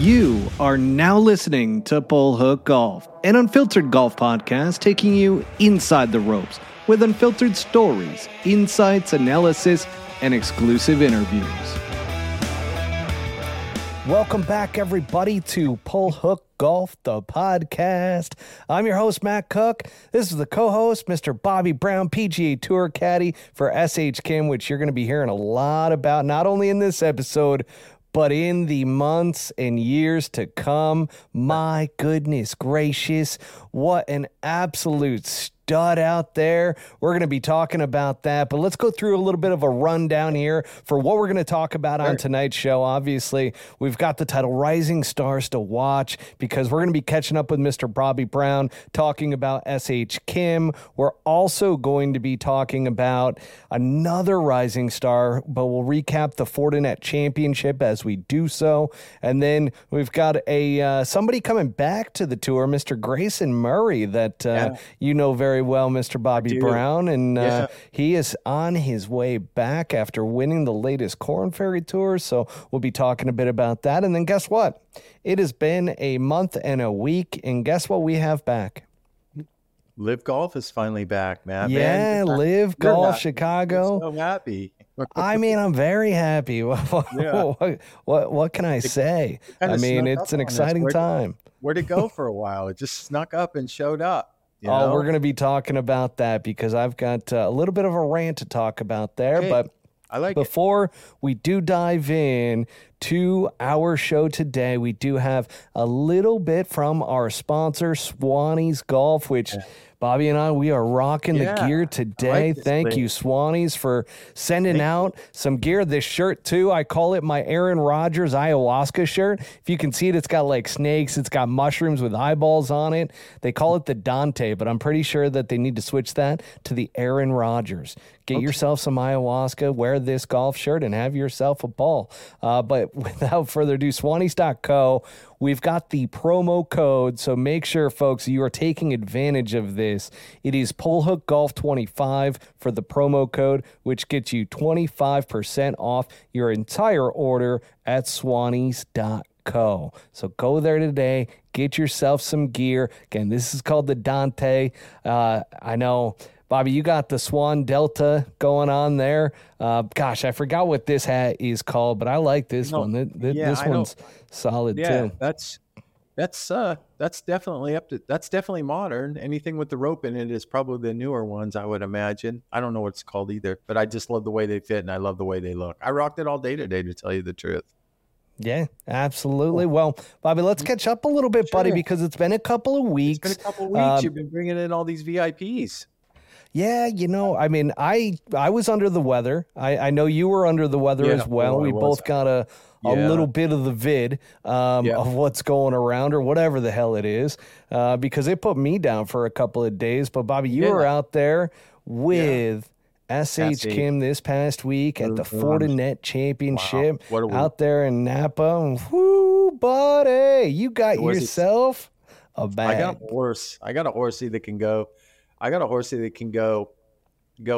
You are now listening to Bull Hook Golf, an unfiltered golf podcast taking you inside the ropes with unfiltered stories, insights, analysis, and exclusive interviews. Welcome back, everybody, to Bull Hook Golf, the podcast. I'm your host, Matt Cook. This is the co-host, Mr. Bobby Brown, PGA Tour caddy for SH Kim, which you're going to be hearing a lot about, not only in this episode, but in the months and years to come. My goodness gracious, what an absolute stud out there. We're going to be talking about that, but let's go through a little bit of a rundown here for what we're going to talk about on tonight's show. Obviously, we've got the title Rising Stars to Watch because we're going to be catching up with Mr. Bobby Brown, talking about SH Kim. We're also going to be talking about another rising star, but we'll recap the Fortinet Championship as we do so. And then we've got a somebody coming back to the tour, Mr. Grayson Murray, that you know very well, Mr. Bobby Brown, and he is on his way back after winning the latest Corn Ferry Tour, so we'll be talking a bit about that. And then guess what? It has been a month and a week, and guess what we have back? Live Golf is finally back, Matt. Yeah, Live Golf Chicago. I'm so happy. I mean, I'm very happy. What can I say? I mean, it's an exciting time. Where'd it go for a while? It just snuck up and showed up. You know? We're going to be talking about that because I've got a little bit of a rant to talk about there. Okay. But I like before we do dive in to our show today, we do have a little bit from our sponsor, Swannies Golf, which Bobby and I, we are rocking the gear today. Like Thank you, Swannies, for sending out some gear. This shirt, too, I call it my Aaron Rodgers ayahuasca shirt. If you can see it, it's got like snakes. It's got mushrooms with eyeballs on it. They call it the Dante, but I'm pretty sure that they need to switch that to the Aaron Rodgers. Get yourself some ayahuasca, wear this golf shirt, and have yourself a ball. But without further ado, Swannies.co. We've got the promo code, so make sure, folks, you are taking advantage of this. It is PullHookGolf25 for the promo code, which gets you 25% off your entire order at Swannies.co. So go there today. Get yourself some gear. Again, this is called the Dante. I know, Bobby, you got the Swan Delta going on there. Gosh, I forgot what this hat is called, but I like this one. This one's solid too. That's definitely that's definitely modern. Anything with the rope in it is probably the newer ones, I would imagine. I don't know what it's called either, but I just love the way they fit and I love the way they look. I rocked it all day today, to tell you the truth. Yeah, absolutely. Well, Bobby, let's catch up a little bit, buddy, because it's been a couple of weeks. You've been bringing in all these VIPs. Yeah, you know, I mean, I was under the weather. I know you were under the weather as well. We both got a little bit of the vid of what's going around or whatever the hell it is, because it put me down for a couple of days. But, Bobby, you were out there with S.H. Kim this past week at the Fortinet Championship out there in Napa. Whoo, buddy, you got yourself a bag. I got an Odyssey that can go. I got a horsey that can go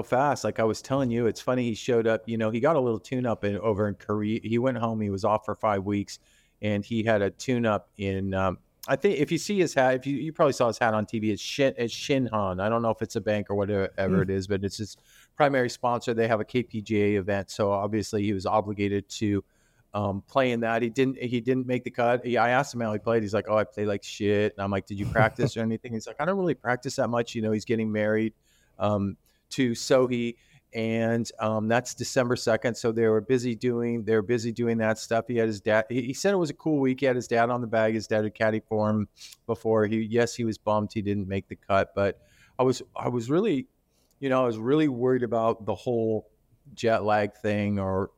fast. Like I was telling you, it's funny. He showed up, you know, he got a little tune up over in Korea. He went home. He was off for 5 weeks and he had a tune up in, I think if you see his hat, if you probably saw his hat on TV, it's Shinhan. I don't know if it's a bank or whatever it is, but it's his primary sponsor. They have a KPGA event. So obviously he was obligated to play in that. He didn't make the cut. I asked him how he played. He's like, oh, I play like shit. And I'm like, did you practice or anything? He's like, I don't really practice that much. You know, he's getting married to Sohee, and that's December 2nd. So they were busy doing that stuff. He had his dad. He said it was a cool week. He had his dad on the bag. His dad had caddy for him before. He was bummed he didn't make the cut, but I was really, you know, I was really worried about the whole jet lag thing or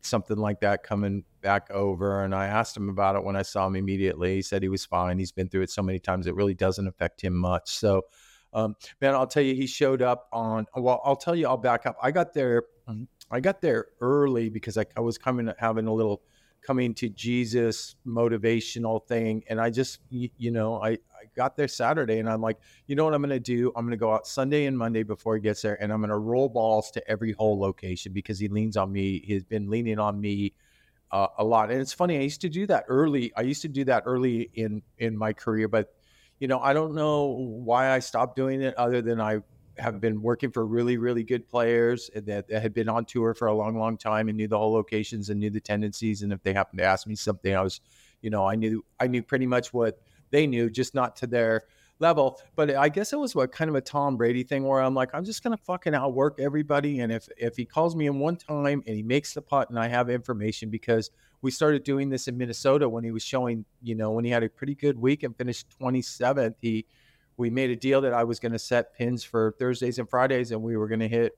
something like that coming back over. And I asked him about it when I saw him immediately. He said he was fine. He's been through it so many times. It really doesn't affect him much. So, man, I'll tell you, he showed up I'll back up. I got there early because I was having a little coming to Jesus motivational thing. And I just, you know, I got there Saturday and I'm like, you know what I'm going to do? I'm going to go out Sunday and Monday before he gets there. And I'm going to roll balls to every hole location because he leans on me. He's been leaning on me a lot. And it's funny, I used to do that early. I used to do that early in my career, but you know, I don't know why I stopped doing it other than I have been working for really, really good players that had been on tour for a long, long time and knew the whole locations and knew the tendencies. And if they happened to ask me something, I was, you know, I knew pretty much what they knew, just not to their level. But I guess it was what kind of a Tom Brady thing where I'm like, I'm just going to fucking outwork everybody. And if he calls me in one time and he makes the putt and I have information, because we started doing this in Minnesota when he was showing, you know, when he had a pretty good week and finished 27th, we made a deal that I was going to set pins for Thursdays and Fridays, and we were going to hit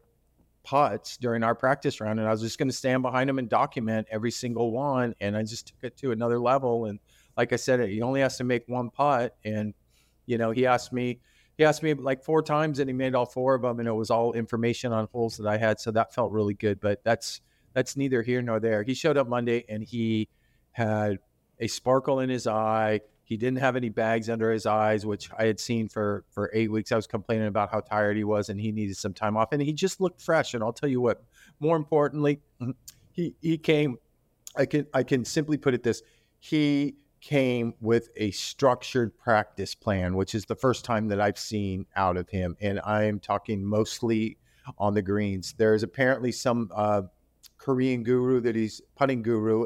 putts during our practice round. And I was just going to stand behind him and document every single one. And I just took it to another level. And like I said, he only has to make one putt. And, you know, he asked me like four times and he made all four of them. And it was all information on holes that I had. So that felt really good, but that's neither here nor there. He showed up Monday and he had a sparkle in his eye. He didn't have any bags under his eyes, which I had seen for 8 weeks. I was complaining about how tired he was and he needed some time off. And he just looked fresh. And I'll tell you what, more importantly, he came, I can simply put it this, he came with a structured practice plan, which is the first time that I've seen out of him. And I'm talking mostly on the greens. There's apparently some Korean guru that he's putting guru.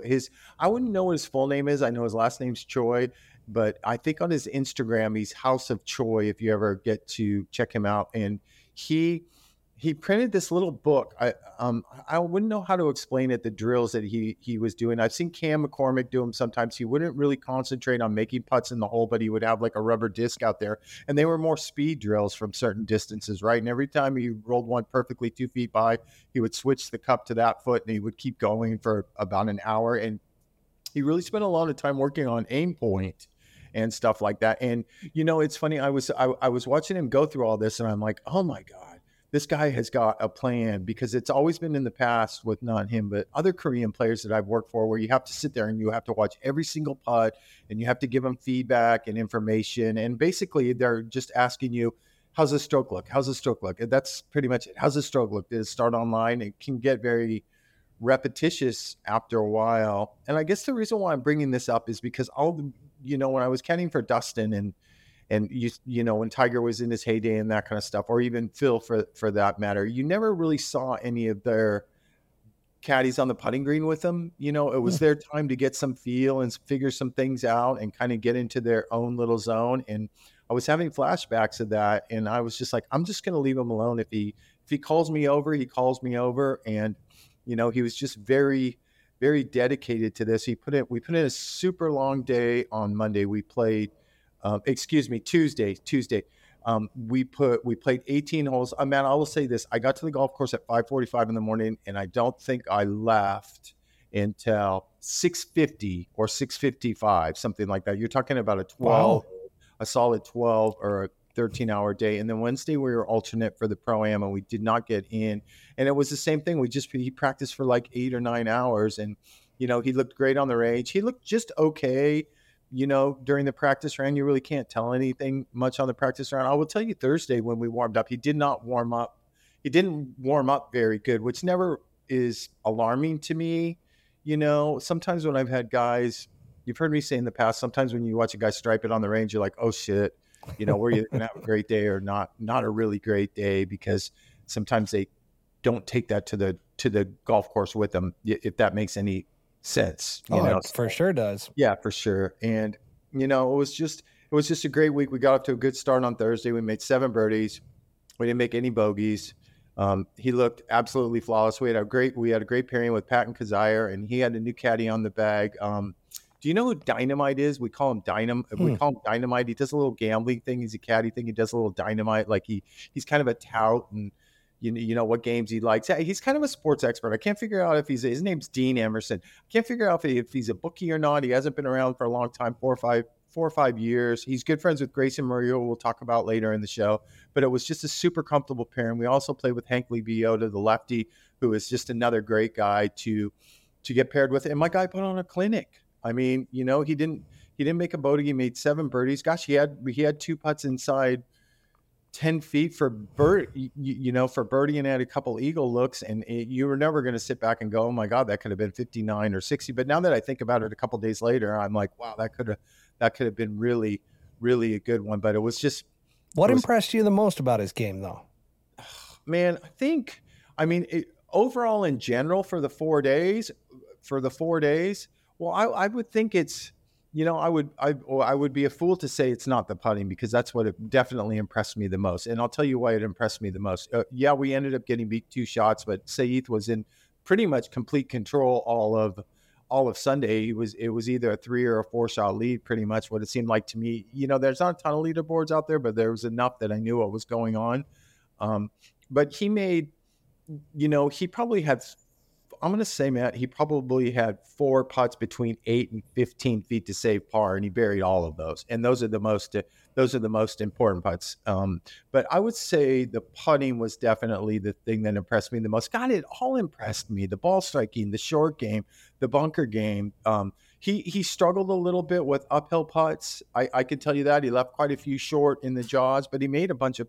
I wouldn't know what his full name is. I know his last name's Choi. But I think on his Instagram, he's House of Choi, if you ever get to check him out. And he printed this little book. I wouldn't know how to explain it, the drills that he was doing. I've seen Cam McCormick do them sometimes. He wouldn't really concentrate on making putts in the hole, but he would have like a rubber disc out there. And they were more speed drills from certain distances, right? And every time he rolled one perfectly 2 feet by, he would switch the cup to that foot and he would keep going for about an hour. And he really spent a lot of time working on aim point and stuff like that. And, you know, it's funny. I was watching him go through all this and I'm like, oh my God, this guy has got a plan, because it's always been in the past with not him, but other Korean players that I've worked for where you have to sit there and you have to watch every single putt and you have to give them feedback and information. And basically they're just asking you, how's the stroke look? How's the stroke look? And that's pretty much it. How's the stroke look? Did it start online? It can get very repetitious after a while. And I guess the reason why I'm bringing this up is because you know, when I was caddying for Dustin and you know, when Tiger was in his heyday and that kind of stuff, or even Phil for that matter, you never really saw any of their caddies on the putting green with them. You know, it was their time to get some feel and figure some things out and kind of get into their own little zone. And I was having flashbacks of that. And I was just like, I'm just going to leave him alone. If he calls me over, he calls me over. And, you know, he was just very, very dedicated to this. We put in a super long day on Monday. We played, Tuesday. We played 18 holes. Man, I will say this. I got to the golf course at 5:45 in the morning, and I don't think I left until 6:50 or 6:55, something like that. You're talking about a solid 12 or a 13-hour day. And then Wednesday we were alternate for the Pro-Am and we did not get in. And it was the same thing. He practiced for like 8 or 9 hours and, you know, he looked great on the range. He looked just okay, you know, during the practice round. You really can't tell anything much on the practice round. I will tell you Thursday when we warmed up, he didn't warm up very good, which never is alarming to me. You know, sometimes when I've had guys, you've heard me say in the past, sometimes when you watch a guy stripe it on the range, you're like, oh shit. You know, were you going to have a great day or not a really great day, because sometimes they don't take that to the golf course with them, if that makes any sense. You know? It for sure does. Yeah, for sure. And, you know, it was just a great week. We got off to a good start on Thursday. We made 7 birdies. We didn't make any bogeys. He looked absolutely flawless. We had a great pairing with Patton Kizzire, and he had a new caddy on the bag. Do you know who Dynamite is? We call him Dynamite. We call him Dynamite. He does a little gambling thing. He's a caddy thing. He does a little Dynamite. Like he's kind of a tout, and you know what games he likes. He's kind of a sports expert. I can't figure out if his name's Dean Emerson. I can't figure out if he's a bookie or not. He hasn't been around for a long time, 4 or 5 years. He's good friends with Grayson Murray, who we'll talk about later in the show. But it was just a super comfortable pairing. We also played with Hank Lee Biota, the lefty, who is just another great guy to get paired with. And my guy put on a clinic. I mean, you know, he didn't make a bogey. He made 7 birdies. Gosh, he had 2 putts inside 10 feet for bird, for birdie, and add a couple eagle looks, and you were never going to sit back and go, oh my God, that could have been 59 or 60. But now that I think about it, a couple days later, I'm like, wow, that could have been really, really a good one. But it was just. What impressed you the most about his game, though? Man, overall in general for the four days. Well, I would think it's. I would be a fool to say it's not the putting, because that's what it definitely impressed me the most. And I'll tell you why it impressed me the most. We ended up getting beat 2 shots, but Sahith was in pretty much complete control all of Sunday. It was either a 3 or a 4 shot lead, pretty much what it seemed like to me. There's not a ton of leaderboards out there, but there was enough that I knew what was going on. But he made, he probably had. I'm going to say, Matt, he probably had 4 putts between 8 and 15 feet to save par, and he buried all of those. And those are the most important putts. But I would say the putting was definitely the thing that impressed me the most. God, it all impressed me. The ball striking, the short game, the bunker game. He struggled a little bit with uphill putts. I can tell you that. He left quite a few short in the jaws, but he made a bunch of.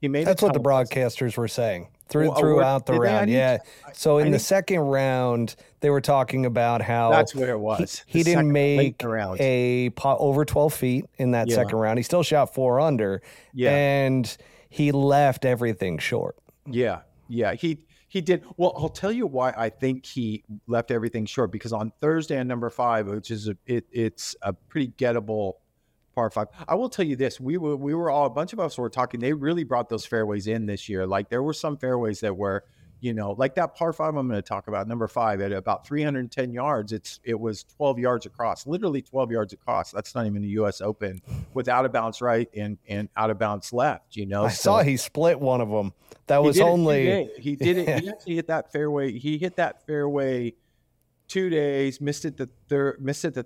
That's what the broadcasters were saying throughout the round. Yeah. So in the second round, they were talking about how that's where it was. He didn't make a putt over 12 feet in that second round. He still shot 4 under. Yeah. And he left everything short. Yeah. Yeah. He did. Well, I'll tell you why I think he left everything short, because on Thursday on number 5, which is it's a pretty gettable par 5. I will tell you this: we were all, a bunch of us were talking. They really brought those fairways in this year. Like, there were some fairways that were, like that par 5 I'm going to talk about, number 5, at about 310 yards. It was 12 yards across, literally 12 yards across. That's not even the U.S. Open, with out of bounds right and out of bounds left. I saw he split one of them. That was only he did it. He actually hit that fairway. He hit that fairway 2 days, missed it the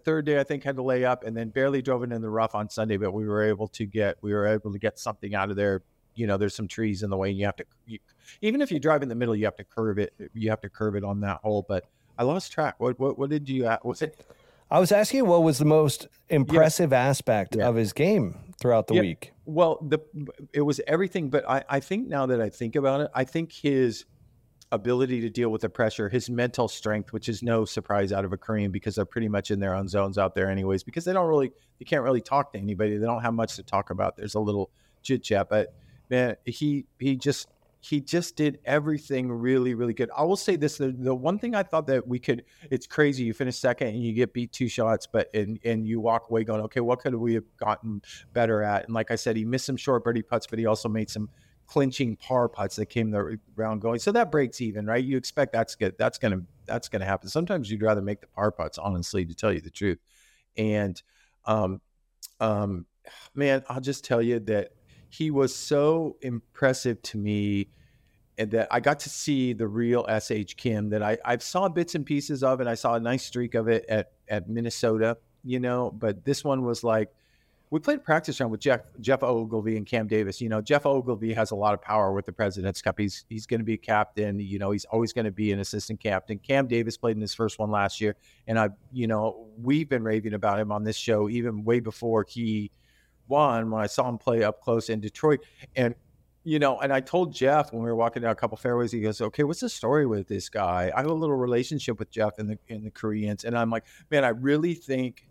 third day, I think, had to lay up, and then barely drove it in the rough on Sunday. But we were able to get something out of there. There's some trees in the way, and even if you drive in the middle, you have to curve it on that hole. But I lost track. What did you ask? I was asking you what was the most impressive aspect of his game throughout the week. Well, it was everything, but I think, now that I think about it, I think his ability to deal with the pressure, his mental strength, which is no surprise out of a Korean, because they're pretty much in their own zones out there anyways, because they can't really talk to anybody. They don't have much to talk about. There's a little chit chat, but man, he just did everything really, really good. I will say this: the one thing I thought that it's crazy. You finish second and you get beat 2 shots, and you walk away going, okay, what could we have gotten better at? And like I said, he missed some short birdie putts, but he also made some clinching par putts that came the round going. So that breaks even, right? You expect that's good. That's gonna happen. Sometimes you'd rather make the par putts, honestly, to tell you the truth. And man, I'll just tell you that he was so impressive to me, and that I got to see the real SH Kim that I saw bits and pieces of, and I saw a nice streak of it at Minnesota, but this one was like, we played a practice round with Jeff Ogilvy and Cam Davis. Jeff Ogilvy has a lot of power with the President's Cup. He's going to be a captain. He's always going to be an assistant captain. Cam Davis played in his first one last year, and we've been raving about him on this show even way before he won, when I saw him play up close in Detroit. And and I told Jeff when we were walking down a couple fairways, he goes, okay, what's the story with this guy? I have a little relationship with Jeff and the Koreans, and I'm like, man, I really think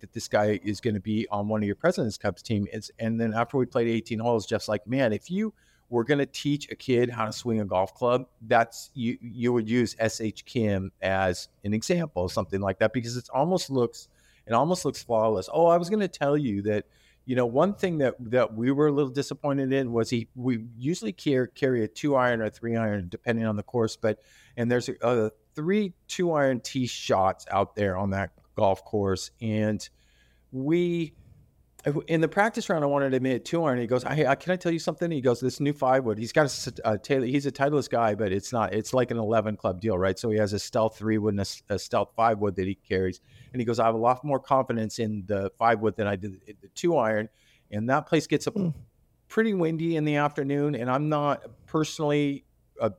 that this guy is going to be on one of your President's Cups team. And then after we played 18 holes, Jeff's like, man, if you were going to teach a kid how to swing a golf club, you would use SH Kim as an example, something like that, because it almost looks flawless. Oh, I was going to tell you that, one thing that we were a little disappointed in was we usually carry a 2-iron or a 3-iron, depending on the course, and there's 3 2-iron tee shots out there on that golf course, and we in the practice round I wanted to make a 2-iron. He goes, hey, can I tell you something? He goes, this new 5-wood, he's got he's a Titleist guy, but it's like an 11 club deal, right? So he has a Stealth 3-wood and a Stealth 5-wood that he carries, and he goes, I have a lot more confidence in the 5-wood than I did the 2-iron, and that place gets up pretty windy in the afternoon, and I'm not personally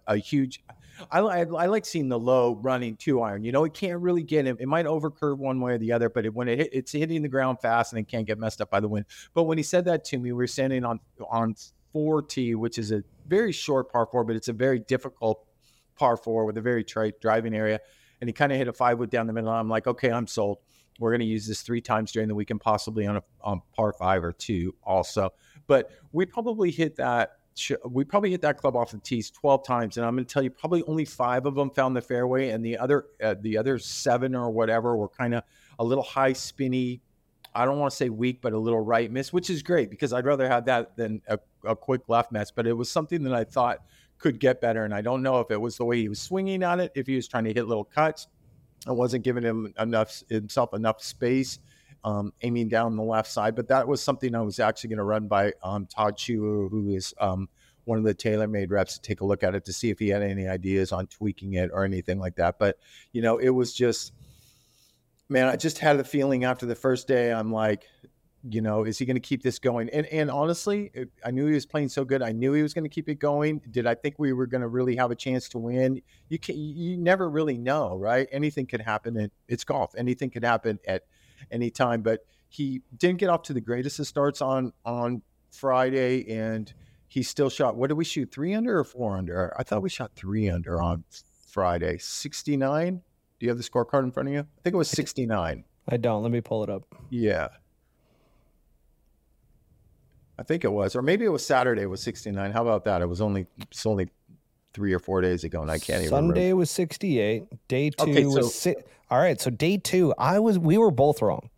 a huge. I like seeing the low running 2-iron. It can't really get him. It might overcurve one way or the other, but it's hitting the ground fast and it can't get messed up by the wind. But when he said that to me, we were standing on four tee, which is a very short par four, but it's a very difficult par four with a very tight driving area. And he kind of hit a 5-wood down the middle. I'm like, okay, I'm sold. We're going to use this three times during the weekend, possibly on par five or two also. But we probably hit that. We probably hit that club off the tees 12 times, and I'm going to tell you probably only 5 of them found the fairway, and the other 7 or whatever were kind of a little high spinny. I don't want to say weak, but a little right miss, which is great because I'd rather have that than a quick left mess. But it was something that I thought could get better, and I don't know if it was the way he was swinging on it, if he was trying to hit little cuts. I wasn't giving himself enough space. Aiming down the left side, but that was something I was actually going to run by Todd Chu, who is one of the TaylorMade reps, to take a look at it to see if he had any ideas on tweaking it or anything like that. But, you know, it was just, man, I just had the feeling after the first day, I'm like, you know, is he going to keep this going? And honestly, I knew he was playing so good. I knew he was going to keep it going. Did I think we were going to really have a chance to win? You never really know, right? Anything could happen, and it's golf. Anything could happen at any time, but he didn't get off to the greatest of starts on Friday, and he still shot, what did we shoot, 3 under or 4 under? I thought we shot 3 under on Friday. 69? Do you have the scorecard in front of you? I think it was 69. I don't. Let me pull it up. Yeah. I think it was, or maybe it was Saturday. It was 69. How about that? It's only 3 or 4 days ago, and I can't even remember. Sunday was 68. Day two was all right, so day two, we were both wrong.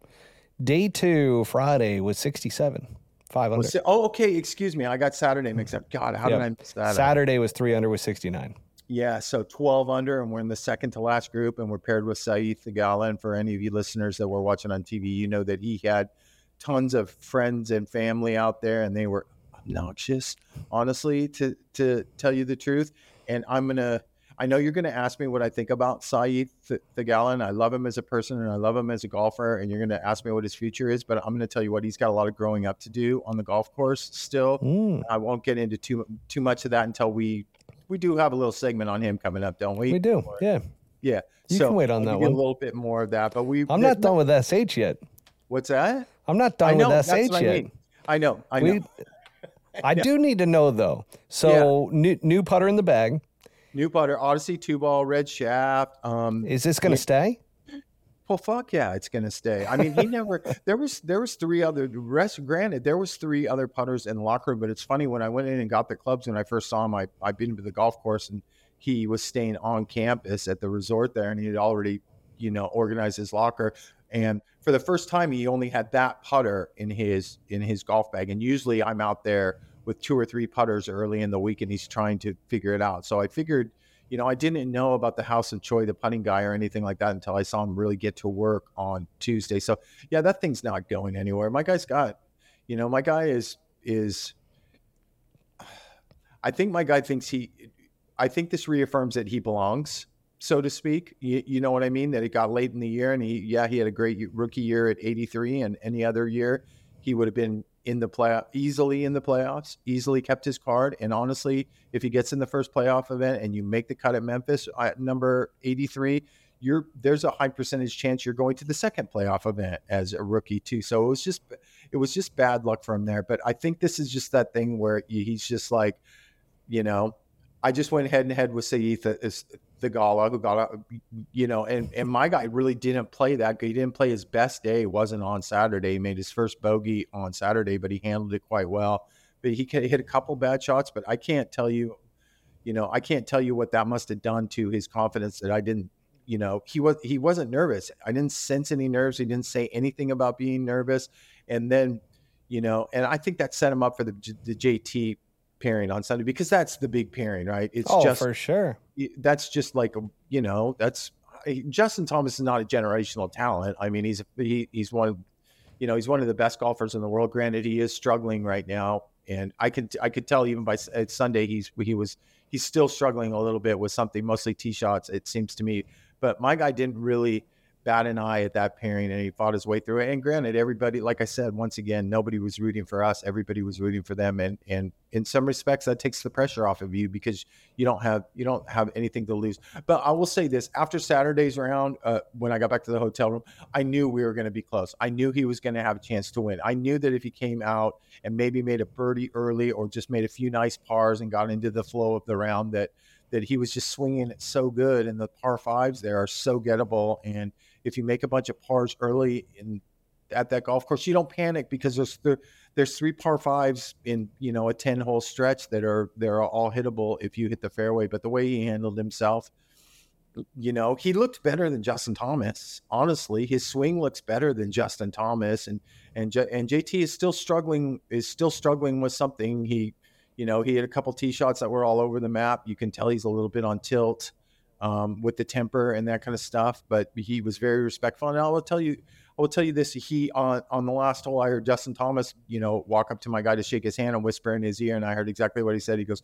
Day two, Friday, was 67, 5 under. Oh, okay, excuse me. I got Saturday mixed up. God, how did I miss that? Saturday was 3 under with 69. Yeah, so 12 under, and we're in the second to last group, and we're paired with Sahith Theegala. And for any of you listeners that were watching on TV, you know that he had tons of friends and family out there, and they were obnoxious, honestly, to tell you the truth. And I know you're going to ask me what I think about Sahith Theegala. I love him as a person, and I love him as a golfer, and you're going to ask me what his future is, but I'm going to tell you what, he's got a lot of growing up to do on the golf course still. I won't get into too much of that until we do have a little segment on him coming up, don't we? We do, yeah. You can wait on that one. A little bit more of that, but I'm not done with SH yet. What's that? I'm not done with SH yet. I know. I do need to know, though. So new putter in the bag. New putter, Odyssey 2-ball, red shaft. Is this going to stay? Well, fuck yeah, it's going to stay. I mean, he never – there was 3 other – granted, there was 3 other putters in the locker room, but it's funny, when I went in and got the clubs, when I first saw him, I'd been to the golf course, and he was staying on campus at the resort there, and he had already, you know, organized his locker. And for the first time, he only had that putter in his golf bag. And usually I'm out there with 2 or 3 putters early in the week, and he's trying to figure it out. So I figured, you know, I didn't know about the House of Choi, the putting guy, or anything like that until I saw him really get to work on Tuesday. So, yeah, that thing's not going anywhere. I think this reaffirms that he belongs, so to speak. You know what I mean? That it got late in the year, and he had a great rookie year at 83, and any other year he would have been in the playoffs, easily kept his card. And honestly, if he gets in the first playoff event and you make the cut at Memphis at number 83, there's a high percentage chance you're going to the second playoff event as a rookie too. So it was just bad luck for him there. But I think this is just that thing where he's just like, you know, I just went head and head with Sahith Theegala, you know, and my guy really didn't play that. He didn't play his best day. It wasn't on Saturday. He made his first bogey on Saturday, but he handled it quite well. But he hit a couple bad shots, but I can't tell you what that must have done to his confidence that I didn't, you know, he wasn't nervous. I didn't sense any nerves. He didn't say anything about being nervous. And then, you know, and I think that set him up for the JT pairing on Sunday, because that's the big pairing, right? It's for sure. That's just like, you know, that's Justin Thomas is not a generational talent. I mean, he's one of the best golfers in the world. Granted, he is struggling right now, and I could tell even by Sunday he's still struggling a little bit with something, mostly tee shots, it seems to me. But my guy didn't really bat an eye at that pairing, and he fought his way through it. And granted, everybody, like I said, once again, nobody was rooting for us. Everybody was rooting for them. And in some respects, that takes the pressure off of you because you don't have anything to lose. But I will say this, after Saturday's round, when I got back to the hotel room, I knew we were going to be close. I knew he was going to have a chance to win. I knew that if he came out and maybe made a birdie early or just made a few nice pars and got into the flow of the round, that he was just swinging it so good, and the par fives there are so gettable. And if you make a bunch of pars early at that golf course, you don't panic because there's three par fives in a 10-hole stretch that are all hittable if you hit the fairway. But the way he handled himself, he looked better than Justin Thomas. Honestly, his swing looks better than Justin Thomas, and JT is still struggling with something. He had a couple tee shots that were all over the map. You can tell he's a little bit on tilt with the temper and that kind of stuff, but he was very respectful. And I will tell you this. He, on the last hole, I heard Justin Thomas, walk up to my guy to shake his hand and whisper in his ear, and I heard exactly what he said. He goes,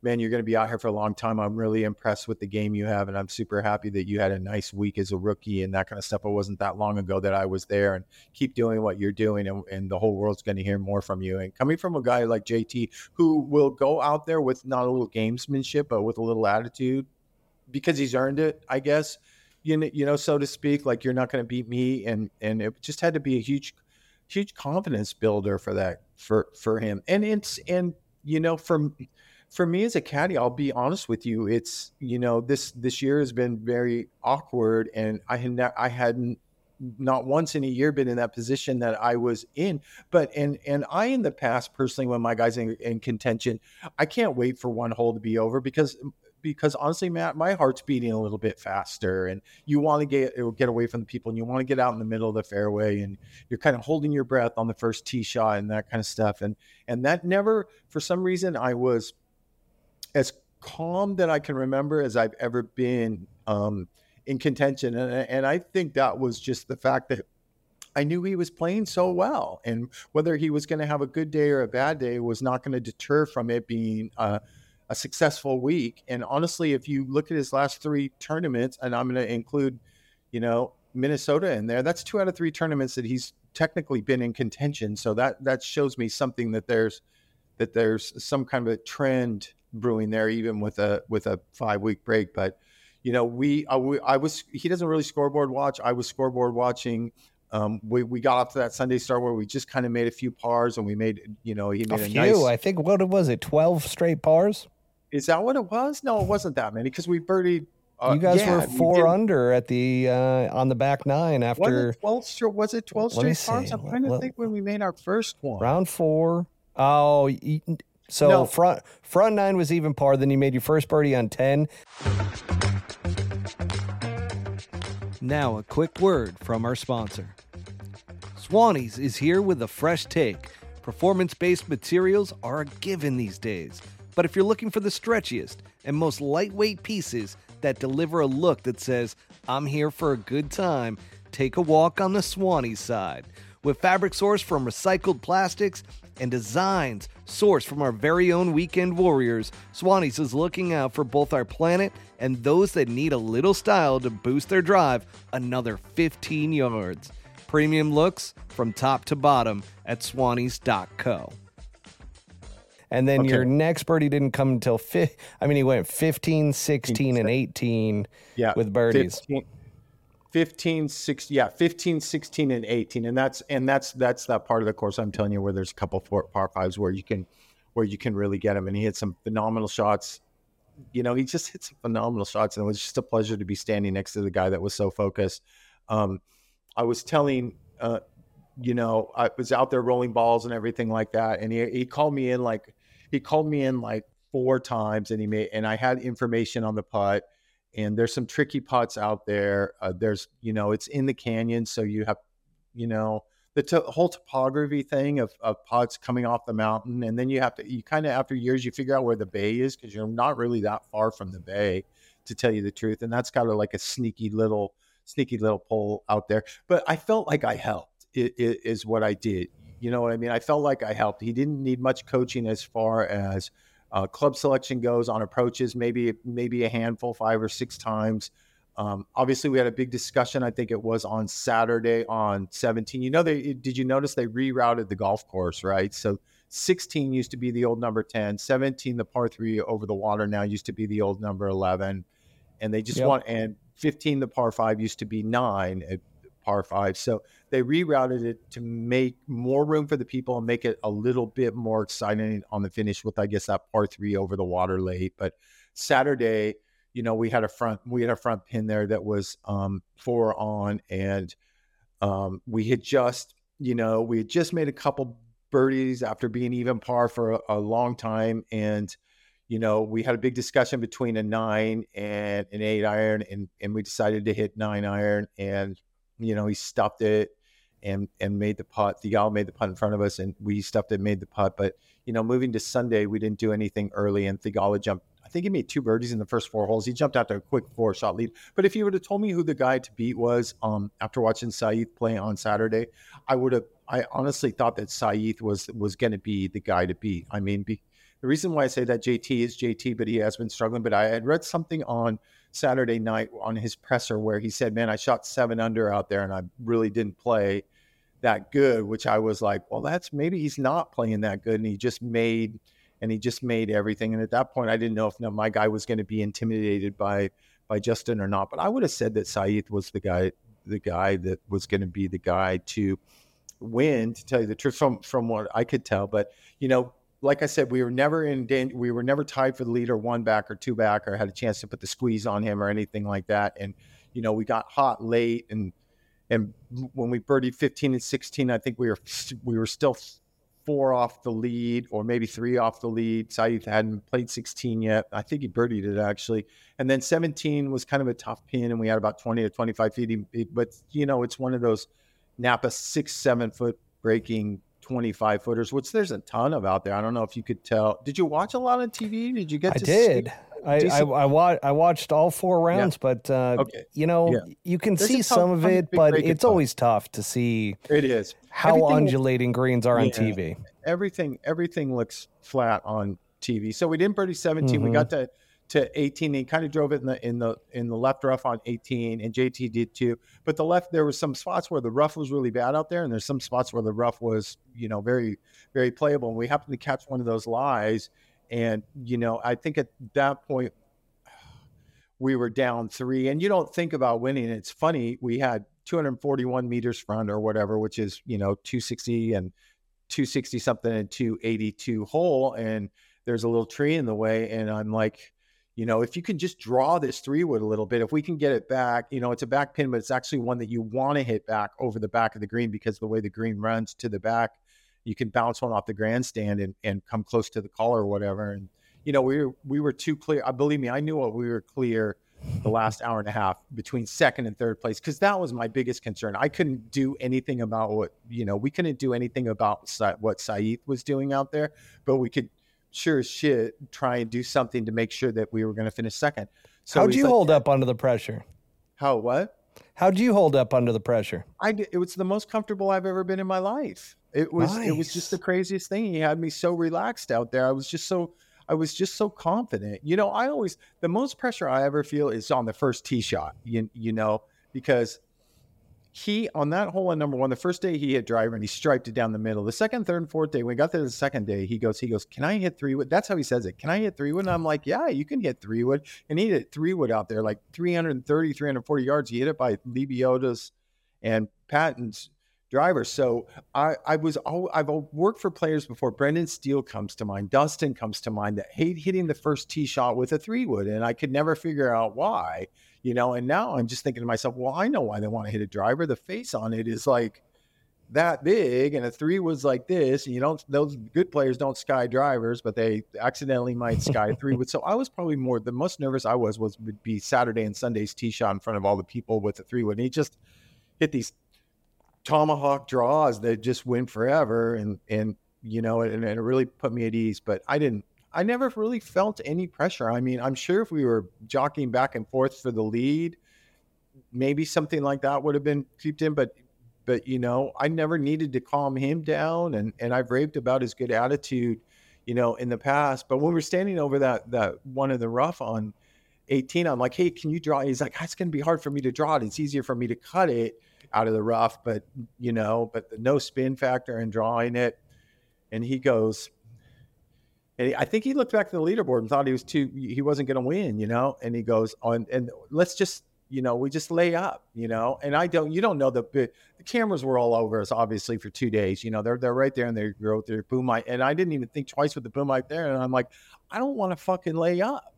"Man, you're going to be out here for a long time. I'm really impressed with the game you have, and I'm super happy that you had a nice week as a rookie," and that kind of stuff. It wasn't that long ago that I was there, and keep doing what you're doing, and the whole world's going to hear more from you. And coming from a guy like JT, who will go out there with not a little gamesmanship, but with a little attitude, because he's earned it, I guess, so to speak, like, you're not going to beat me. And it just had to be a huge confidence builder for that, for him. And for me as a caddy, I'll be honest with you, it's, this year has been very awkward, and I hadn't not once in a year been in that position that I was in. But, and I, in the past, personally, when my guy's in contention, I can't wait for one hole to be over because honestly, Matt, my heart's beating a little bit faster, and you want to get away from the people, and you want to get out in the middle of the fairway, and you're kind of holding your breath on the first tee shot and that kind of stuff. And that never, for some reason, I was as calm that I can remember as I've ever been in contention. And I think that was just the fact that I knew he was playing so well, and whether he was going to have a good day or a bad day was not going to deter from it being a successful week. And honestly, if you look at his last three tournaments, and I'm going to include, Minnesota in there, that's 2 out of 3 tournaments that he's technically been in contention. So that shows me something, that there's some kind of a trend brewing there, even with a 5-week break. But he doesn't really scoreboard watch. I was scoreboard watching. We got off to that Sunday start where we just kind of made a few pars, and we made nice. I think, what was it, 12 straight pars? Is that what it was? No, it wasn't that many, because we birdied. You guys were 4 under at the on the back nine after. Was it 12 straight pars? I'm trying to think when we made our first one. Round 4. Oh. So no. front 9 was even par. Then you made your first birdie on 10. Now a quick word from our sponsor. Swannies is here with a fresh take. Performance-based materials are a given these days. But if you're looking for the stretchiest and most lightweight pieces that deliver a look that says, "I'm here for a good time," take a walk on the Swannies side. With fabric sourced from recycled plastics and designs sourced from our very own weekend warriors, Swannies is looking out for both our planet and those that need a little style to boost their drive another 15 yards. Premium looks from top to bottom at swannies.co. And then Your next birdie didn't come until he went 15, 16, and 18 with birdies. 15, 16, and 18, and that's that part of the course I'm telling you where there's a couple par fives where you can really get him, and he hit some phenomenal shots. He just hit some phenomenal shots, and it was just a pleasure to be standing next to the guy that was so focused. I was telling, I was out there rolling balls and everything like that, and he called me in like 4 times, and I had information on the putt. And there's some tricky putts out there. It's in the canyon, so you have, the whole topography thing of putts coming off the mountain. And then you kind of, after years, you figure out where the bay is, because you're not really that far from the bay, to tell you the truth. And that's kind of like a sneaky little pull out there. But I felt like I helped, is what I did. You know what I mean? I felt like I helped. He didn't need much coaching as far as club selection goes on approaches, maybe a handful, 5 or 6 times. Obviously, we had a big discussion. I think it was on Saturday on 17. You know, did you notice they rerouted the golf course, right? So 16 used to be the old number 10. 17, the par 3 over the water now, used to be the old number 11. And they just and 15, the par 5, used to be 9 at par 5. So they rerouted it to make more room for the people and make it a little bit more exciting on the finish with, I guess, that par 3 over the water late. But Saturday, you know, we had a front pin there that was 4 on, and we had just made a couple birdies after being even par for a long time, and you know, we had a big discussion between a 9 and an 8 iron, and we decided to hit 9 iron, and you know, he stuffed it and made the putt. Theegala made the putt in front of us, and we stuffed it, made the putt. But you know, moving to Sunday, we didn't do anything early, and Theegala jumped. I think he made 2 birdies in the first 4 holes. He jumped out to a quick 4-shot lead. But if you would have told me who the guy to beat was after watching Sahith play on Saturday, I honestly thought that Sahith was going to be the guy to beat. I mean, the reason why I say that JT is JT, but he has been struggling. But I had read something on Saturday night on his presser where he said, man, I shot 7 under out there and I really didn't play that good, which I was like, well, that's maybe he's not playing that good. And he just made everything. And at that point, I didn't know if my guy was going to be intimidated by Justin or not. But I would have said that Sahith was the guy that was going to be the guy to win, to tell you the truth, from what I could tell. But, you know, like I said, we were never tied for the lead or 1 back or 2 back or had a chance to put the squeeze on him or anything like that. And, you know, we got hot late. And when we birdied 15 and 16, I think we were still 4 off the lead, or maybe 3 off the lead. Sahith hadn't played 16 yet. I think he birdied it, actually. And then 17 was kind of a tough pin, and we had about 20 to 25 feet. But, you know, it's one of those Napa 6-7 foot breaking 25 footers, which there's a ton of out there. I don't know if you could tell. Did you watch a lot on TV? Did you get to see? I did. I watched all 4 rounds, but, you know, you can see some of it, but it's always tough to see how undulating greens are on TV. Everything looks flat on TV. So we didn't birdie 17. Mm-hmm. We got to 18. He kind of drove it in the left rough on 18, and JT did too. But the left, there were some spots where the rough was really bad out there, and there's some spots where the rough was, you know, very, very playable. And we happened to catch one of those lies. And, you know, I think at that point we were down 3, and you don't think about winning. It's funny. We had 241 meters front or whatever, which is, you know, 260 and 260 something and 282 hole. And there's a little tree in the way. And I'm like, you know, if you can just draw this 3-wood a little bit, if we can get it back, you know, it's a back pin, but it's actually one that you want to hit back over the back of the green, because the way the green runs to the back, you can bounce one off the grandstand and come close to the collar or whatever. And, you know, we were too clear. Believe me, I knew what we were clear the last hour and a half between second and third place, because that was my biggest concern. I couldn't do anything about what Sahith was doing out there, but we could sure as shit try and do something to make sure that we were going to finish second. So how'd you hold up under the pressure? How do you hold up under the pressure? It was the most comfortable I've ever been in my life. It was nice. It was just the craziest thing. He had me so relaxed out there. I was just so confident. You know, the most pressure I ever feel is on the first tee shot, you know, because he, on that hole in number 1, the first day he hit driver and he striped it down the middle. The second, third, and fourth day, when we got there the second day, he goes, can I hit 3-wood? That's how he says it. Can I hit 3-wood? And I'm like, yeah, you can hit 3-wood. And he hit 3-wood out there, like 330, 340 yards. He hit it by Lebiota's and Patton's driver. So I've worked for players before. Brendan Steele comes to mind. Dustin comes to mind that hate hitting the first tee shot with a 3-wood. And I could never figure out why. You know, and now I'm just thinking to myself, well, I know why they want to hit a driver. The face on it is like that big, and a 3 was like this. And those good players don't sky drivers, but they accidentally might sky 3-wood. So I was probably the most nervous I would be Saturday and Sunday's tee shot in front of all the people with the 3-wood. And he just hit these tomahawk draws that just win forever. And you know, and it really put me at ease, but I never really felt any pressure. I mean, I'm sure if we were jockeying back and forth for the lead, maybe something like that would have been creeped in, but you know, I never needed to calm him down, and I've raved about his good attitude, you know, in the past. But when we're standing over that one of the rough on 18, I'm like, hey, can you draw? He's like, it's going to be hard for me to draw it. It's easier for me to cut it out of the rough, but the no spin factor in drawing it. And he goes, and I think he looked back at the leaderboard and thought he wasn't going to win, and he goes on, and let's just, we just lay up, and you don't know the cameras were all over us, obviously, for 2 days, they're right there and they go through boom. And I didn't even think twice with the boom mic there. And I'm like, I don't want to fucking lay up.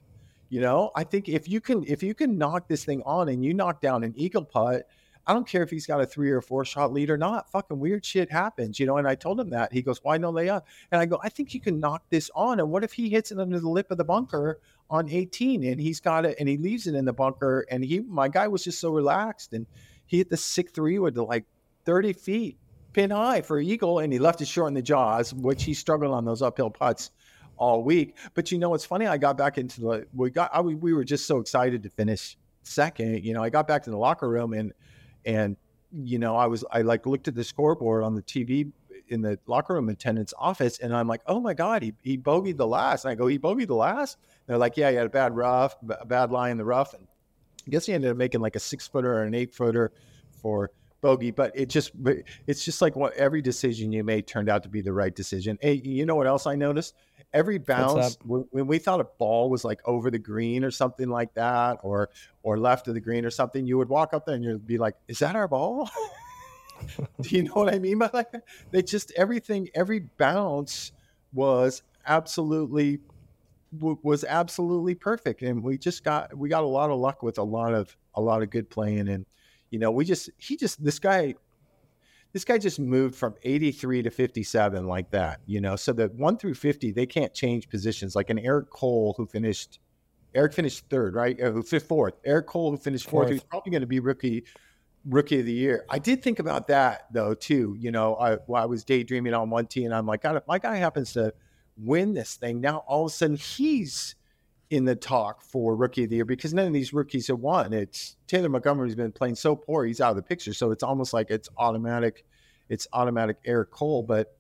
I think if you can knock this thing on and you knock down an eagle putt, I don't care if he's got a 3 or 4 shot lead or not. Fucking weird shit happens, And I told him that. He goes, why no layup? And I go, I think you can knock this on. And what if he hits it under the lip of the bunker on 18 and he's got it and he leaves it in the bunker? And my guy was just so relaxed. And he hit the 6-3 with like 30 feet pin high for eagle. And he left it short in the jaws, which he struggled on those uphill putts all week. But it's funny. I got back into we were just so excited to finish second. I got back to the locker room and I looked at the scoreboard on the TV in the locker room attendant's office, and I'm like, oh my God, he bogeyed the last. And I go, he bogeyed the last? And they're like, yeah, he had a bad lie in the rough. And I guess he ended up making like a 6-footer or an 8-footer for bogey, but it's just like what every decision you made turned out to be the right decision. Hey, you know what else I noticed? Every bounce, when we thought a ball was like over the green or something like that, or left of the green or something, you would walk up there and you'd be like, is that our ball? Do you know what I mean by that? They just, every bounce was absolutely perfect. And we got a lot of luck with a lot of good playing. And, this guy just moved from 83 to 57 like that, so that 1 through 50, they can't change positions. Like an Eric Cole who finished third, right? Fourth. Eric Cole who finished fourth. He's probably going to be rookie of the year. I did think about that though, too. I was daydreaming on one tee and I'm like, God, if my guy happens to win this thing, now all of a sudden he's in the talk for rookie of the year because none of these rookies have won. It's Taylor Montgomery's been playing so poor, he's out of the picture. So it's almost like it's automatic Eric Cole. But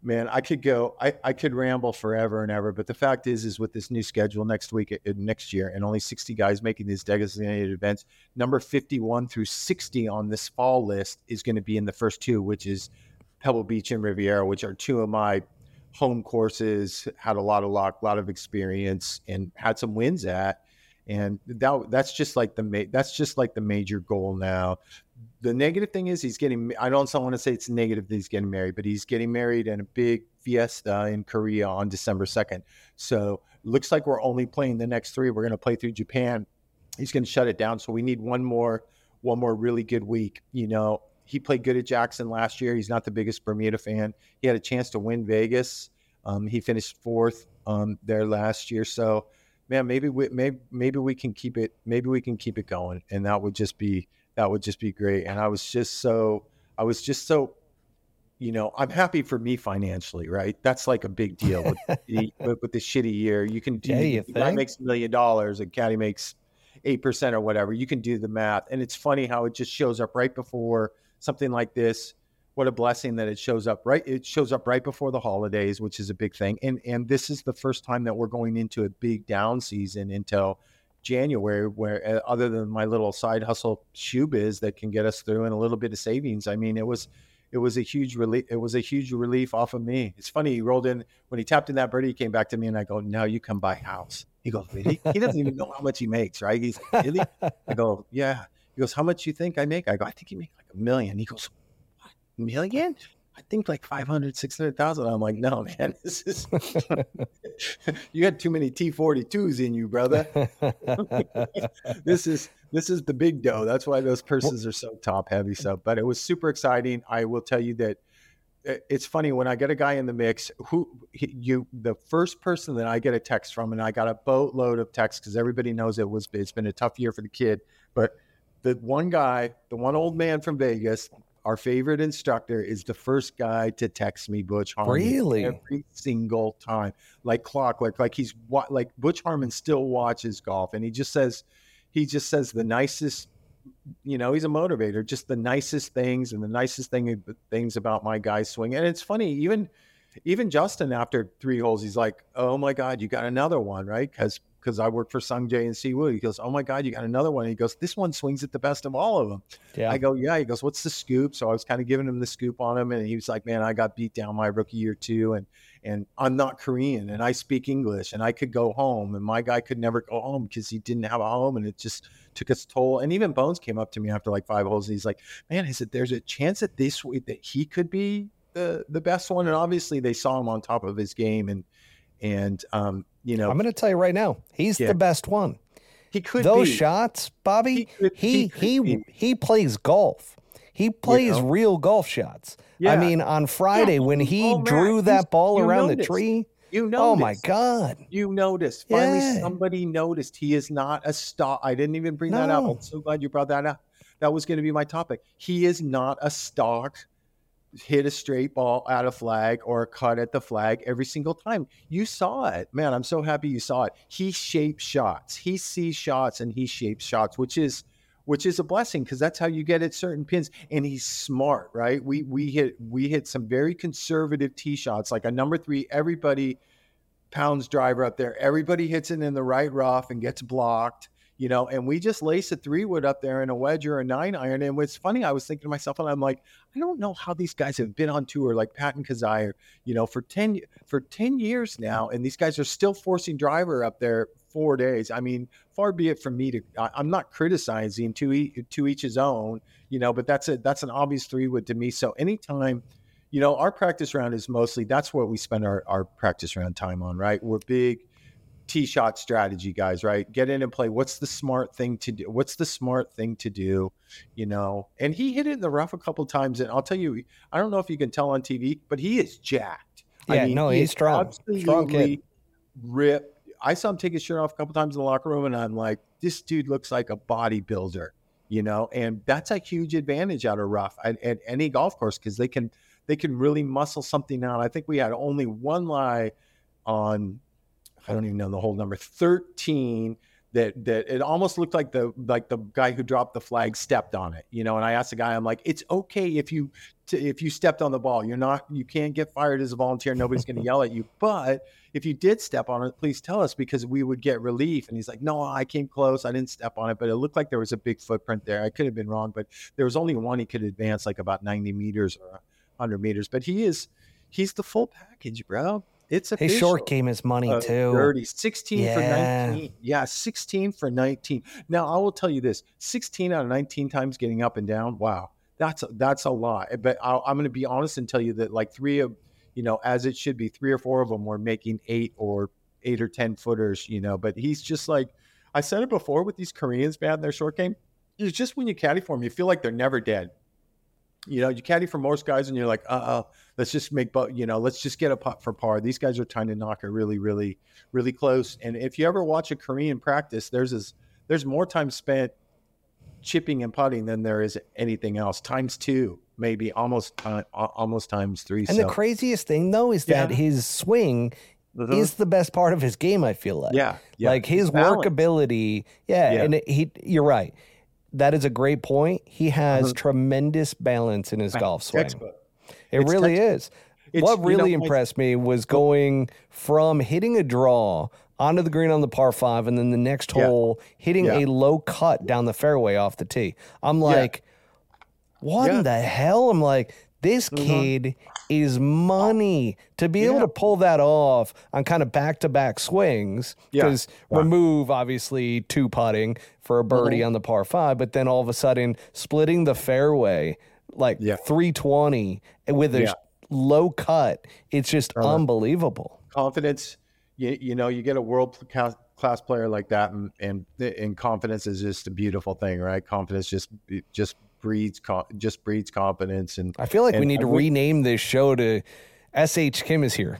man, I could ramble forever and ever. But the fact is with this new schedule next year and only 60 guys making these designated events, number 51 through 60 on this fall list is going to be in the first two, which is Pebble Beach and Riviera, which are two of my home courses. Had a lot of luck, a lot of experience, and had some wins at. And that's just like the major goal now. The negative thing is he's getting married, but he's getting married in a big fiesta in Korea on December 2nd. So looks like we're only playing the next three. We're going to play through Japan. He's going to shut it down. So we need one more really good week. He played good at Jackson last year. He's not the biggest Bermuda fan. He had a chance to win Vegas. He finished fourth there last year. So, man, maybe we can keep it going, and that would just be great. And I was just so, I'm happy for me financially, right? That's like a big deal with the shitty year. You can do. Yeah, the guy makes $1 million, a caddy makes 8% or whatever. You can do the math, and it's funny how it just shows up right before. Something like this, what a blessing that it shows up, right? It shows up right before the holidays, which is a big thing. And this is the first time that we're going into a big down season until January, where other than my little side hustle shoe biz that can get us through and a little bit of savings. I mean, it was a huge relief. It was a huge relief off of me. It's funny. He rolled in when he tapped in that birdie, he came back to me and I go, now you come by house. He goes, really? He doesn't even know how much he makes, right? He's like, really? I go, yeah. He goes, how much you think I make? I go, I think you make like $1 million. He goes, what, $1 million? I think like 500, 600,000. I'm like, no, man, this is, you had too many T42s in you, brother. This is the big dough. That's why those purses are so top heavy. So, but it was super exciting. I will tell you that it's funny when I get a guy in the mix the first person that I get a text from, and I got a boatload of texts because everybody knows it's been a tough year for the kid, but the one guy, the one old man from Vegas, our favorite instructor, is the first guy to text me, Butch Harmon. Really? Every single time. Like clockwork. Like Butch Harmon still watches golf, and he just says the nicest, he's a motivator, just the nicest things and the nicest things about my guy's swing. And it's funny, even Justin, after 3 holes, he's like, oh my God, you got another one, right? Because because I work for Sung Jae and Si Woo. He goes, oh my God, you got another one. And he goes, this one swings at the best of all of them. Yeah. I go, yeah. He goes, what's the scoop? So I was kind of giving him the scoop on him. And he was like, man, I got beat down my rookie year too. And I'm not Korean and I speak English and I could go home. And my guy could never go home because he didn't have a home. And it just took its toll. And even Bones came up to me after like 5 holes. And he's like, man, he said, there's a chance that this week that he could be the best one. And obviously they saw him on top of his game. And you know, I'm going to tell you right now, he's the best one. He could those be. Shots, Bobby. He plays golf. He plays real golf shots. Yeah. I mean, on Friday when he drew that ball around the tree, oh my God, you noticed. Finally, somebody noticed. He is not a star. I didn't even bring that up. I'm so glad you brought that up. That was going to be my topic. He is not a stock. Hit a straight ball at a flag or a cut at the flag every single time. You saw it, man. I'm so happy you saw it. He shapes shots. He sees shots and he shapes shots, which is a blessing because that's how you get at certain pins. And he's smart, right? We hit some very conservative tee shots, like a number 3. Everybody pounds driver up there. Everybody hits it in the right rough and gets blocked. You know, and we just lace a 3-wood up there and a wedge or a 9-iron. And what's funny, I was thinking to myself, and I'm like, I don't know how these guys have been on tour like Patton Kizzire, you know, for 10 years now. And these guys are still forcing driver up there 4 days. I mean, far be it from me to, I'm not criticizing, to each his own, you know, but that's an obvious 3-wood to me. So anytime, you know, our practice round is mostly, that's what we spend our practice round time on, right? We're big tee shot strategy guys, right? Get in and play. What's the smart thing to do, you know? And he hit it in the rough a couple times, and I'll tell you, I don't know if you can tell on TV, but he is jacked. Yeah, I mean, no, he's strong. Absolutely strong kid. Ripped. I saw him take his shirt off a couple times in the locker room, and I'm like, this dude looks like a bodybuilder, you know? And that's a huge advantage out of rough at any golf course because they can really muscle something out. I think we had only one lie on, I don't even know the whole number, 13, that it almost looked like the guy who dropped the flag stepped on it, you know. And I asked the guy, I'm like, it's okay if you stepped on the ball. You can't get fired as a volunteer. Nobody's going to yell at you. But if you did step on it, please tell us because we would get relief. And he's like, no, I came close. I didn't step on it, but it looked like there was a big footprint there. I could have been wrong, but there was only one he could advance like about 90 meters or 100 meters. But he's the full package, bro. It's official. His short game is money too. 30, 16 for 19. Yeah, 16 for 19. Now I will tell you this: 16 out of 19 times getting up and down. Wow, that's a lot. But I'm going to be honest and tell you that like three or four of them were making 8 or 10 footers. You know, but he's just like I said it before with these Koreans, bad in their short game. It's just when you caddy for them, you feel like they're never dead. You know, you caddy for most guys and you're like, let's just get a putt for par. These guys are trying to knock it really, really, really close. And if you ever watch a Korean practice, there's more time spent chipping and putting than there is anything else. Times 2, maybe almost times 3. And so, the craziest thing though, is that his swing is the best part of his game. I feel like, like his workability. Yeah. And you're right. That is a great point. He has tremendous balance in his golf swing. It really is. What really impressed me was going from hitting a draw onto the green on the par 5 and then the next hole hitting a low cut down the fairway off the tee. I'm like, what in the hell? I'm like, this kid is money to be able to pull that off on kind of back-to-back swings because remove, obviously, 2-putting for a birdie on the par 5, but then all of a sudden splitting the fairway like 320 with a low cut. It's just unbelievable. Confidence, you know, you get a world-class player like that, and confidence is just a beautiful thing, right? Confidence just breeds confidence. And I feel like we need to rename this show to SH Kim Is Here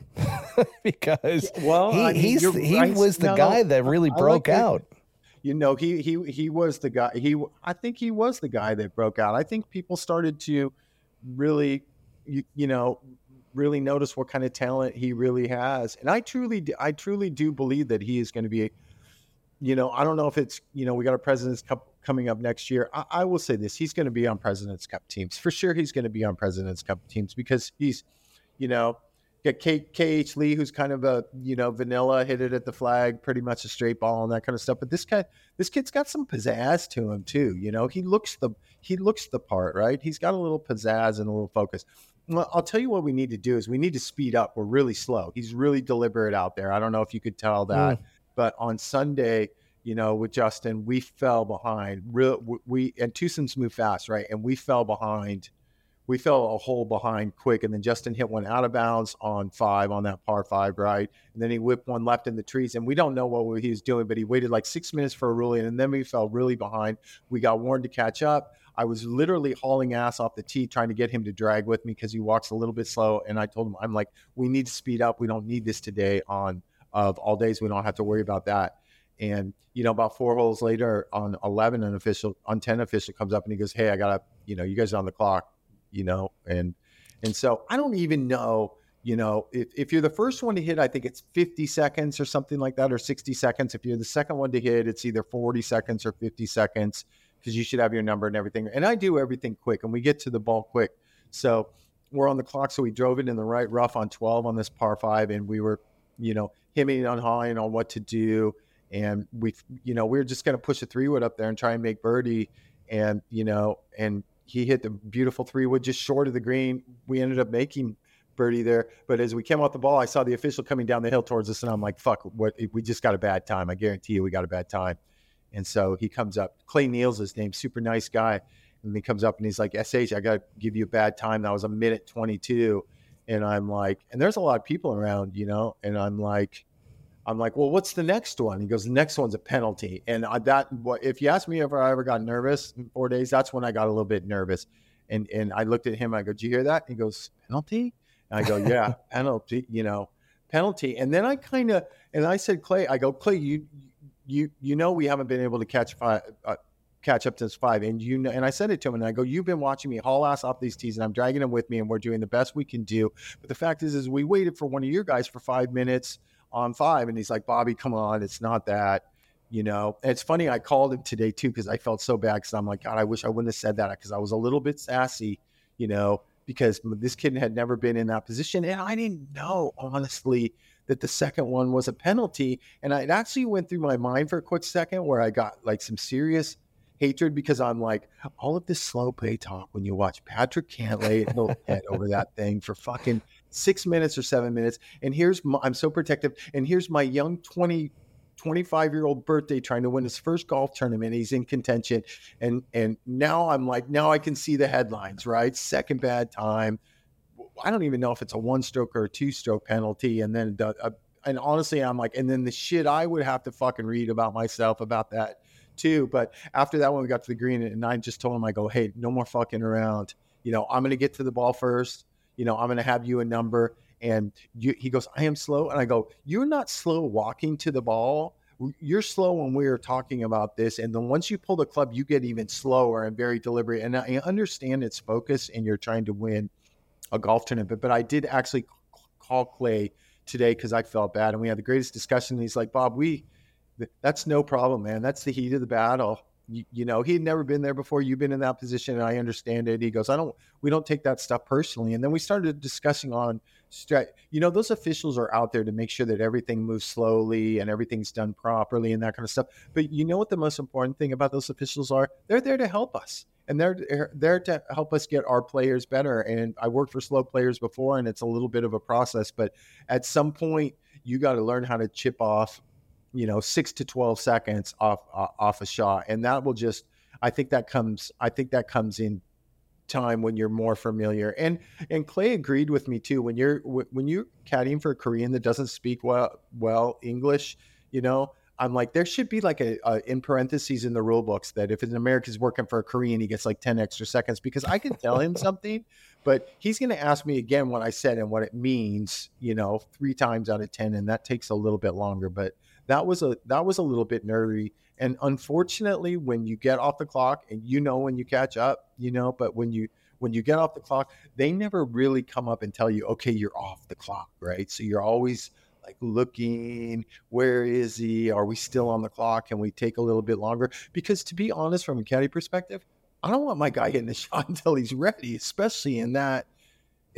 because he was the guy that really broke out. You know, he was the guy. I think he was the guy that broke out. I think people started to really, really notice what kind of talent he really has. And I truly do believe that he is going to be, you know, I don't know if it's, you know, we got a President's Cup coming up next year. I will say this, he's going to be on President's Cup teams. For sure he's going to be on President's Cup teams because he's, you know, Got KH Lee, who's kind of a, you know, vanilla, hit it at the flag, pretty much a straight ball and that kind of stuff. But this kid's got some pizzazz to him too. You know, he looks the part, right? He's got a little pizzazz and a little focus. I'll tell you what we need to do is we need to speed up. We're really slow. He's really deliberate out there. I don't know if you could tell that, but on Sunday, you know, with Justin, we fell behind. And twosomes move fast, right? And we fell behind. We fell a hole behind quick, and then Justin hit one out of bounds on five on that par five, right? And then he whipped one left in the trees, and we don't know what he was doing, but he waited like 6 minutes for a ruling, and then we fell really behind. We got warned to catch up. I was literally hauling ass off the tee trying to get him to drag with me because he walks a little bit slow, and I told him, I'm like, we need to speed up. We don't need this today of all days. We don't have to worry about that. And, you know, about four holes later on 11, on 10 official comes up and he goes, hey, I got to, you know, you guys are on the clock. You know, and so I don't even know, you know, if you're the first one to hit, I think it's 50 seconds or something like that, or 60 seconds. If you're the second one to hit, it's either 40 seconds or 50 seconds because you should have your number and everything. And I do everything quick and we get to the ball quick. So we're on the clock. So we drove it in the right rough on 12 on this par five. And we were, you know, hemming and hawing on what to do. And we, you know, we were just going to push a 3-wood up there and try and make birdie. And, you know, and he hit the beautiful 3-wood just short of the green. We ended up making birdie there. But as we came off the ball, I saw the official coming down the hill towards us. And I'm like, fuck, what? We just got a bad time. I guarantee you we got a bad time. And so he comes up. Clay Neal's his name, super nice guy. And he comes up and he's like, SH, I got to give you a bad time. That was a minute 22. And I'm like, and there's a lot of people around, you know. And I'm like, well, what's the next one? He goes, the next one's a penalty. And if you ask me if I ever got nervous in 4 days, that's when I got a little bit nervous. And I looked at him, I go, did you hear that? He goes, penalty? And I go, yeah, penalty, you know, penalty. And then I kind of, and I said, Clay, you know, we haven't been able to catch up to this five. And, you know, and I said it to him and I go, you've been watching me haul ass off these tees and I'm dragging them with me and we're doing the best we can do. But the fact is we waited for one of your guys for 5 minutes on five. And he's like, Bobby, come on. It's not that, you know. And it's funny. I called him today too, because I felt so bad. Cause I'm like, God, I wish I wouldn't have said that. Cause I was a little bit sassy, you know, because this kid had never been in that position. And I didn't know, honestly, that the second one was a penalty. And it actually went through my mind for a quick second where I got like some serious hatred because I'm like, all of this slow play talk when you watch Patrick Cantlay he'll head over that thing for fucking 6 minutes or 7 minutes. And I'm so protective. And here's my young 25-year-old birthday trying to win his first golf tournament. He's in contention. And now I'm like, now I can see the headlines, right? Second bad time. I don't even know if it's a 1-stroke or a 2-stroke penalty. And then, and honestly, I'm like, and then the shit I would have to fucking read about myself about that too. But after that one, we got to the green and I just told him, I go, hey, no more fucking around. You know, I'm going to get to the ball first. You know, I'm going to have you a number. And he goes, I am slow. And I go, you're not slow walking to the ball. You're slow when we are talking about this. And then once you pull the club, you get even slower and very deliberate. And I understand it's focus and you're trying to win a golf tournament. But I did actually call Clay today because I felt bad. And we had the greatest discussion. And he's like, Bob, that's no problem, man. That's the heat of the battle. You know, he had never been there before. You've been in that position and I understand it. He goes, we don't take that stuff personally. And then we started discussing on, you know, those officials are out there to make sure that everything moves slowly and everything's done properly and that kind of stuff. But you know what the most important thing about those officials are? They're there to help us. And they're there to help us get our players better. And I worked for slow players before and it's a little bit of a process, but at some point you got to learn how to chip off, you know, 6 to 12 seconds off a shot. And that will just, I think that comes in time when you're more familiar. And Clay agreed with me too. When you're caddying for a Korean that doesn't speak well English, you know, I'm like, there should be like a in parentheses in the rule books that if an American's working for a Korean, he gets like 10 extra seconds because I can tell him something, but he's going to ask me again what I said and what it means, you know, 3 times out of 10. And that takes a little bit longer, but that was a little bit nervy. And unfortunately, when you get off the clock and you know, when you catch up, you know, but when you get off the clock, they never really come up and tell you, okay, you're off the clock. Right. So you're always like looking, where is he? Are we still on the clock? Can we take a little bit longer? Because to be honest, from a caddy perspective, I don't want my guy hitting the shot until he's ready, especially in that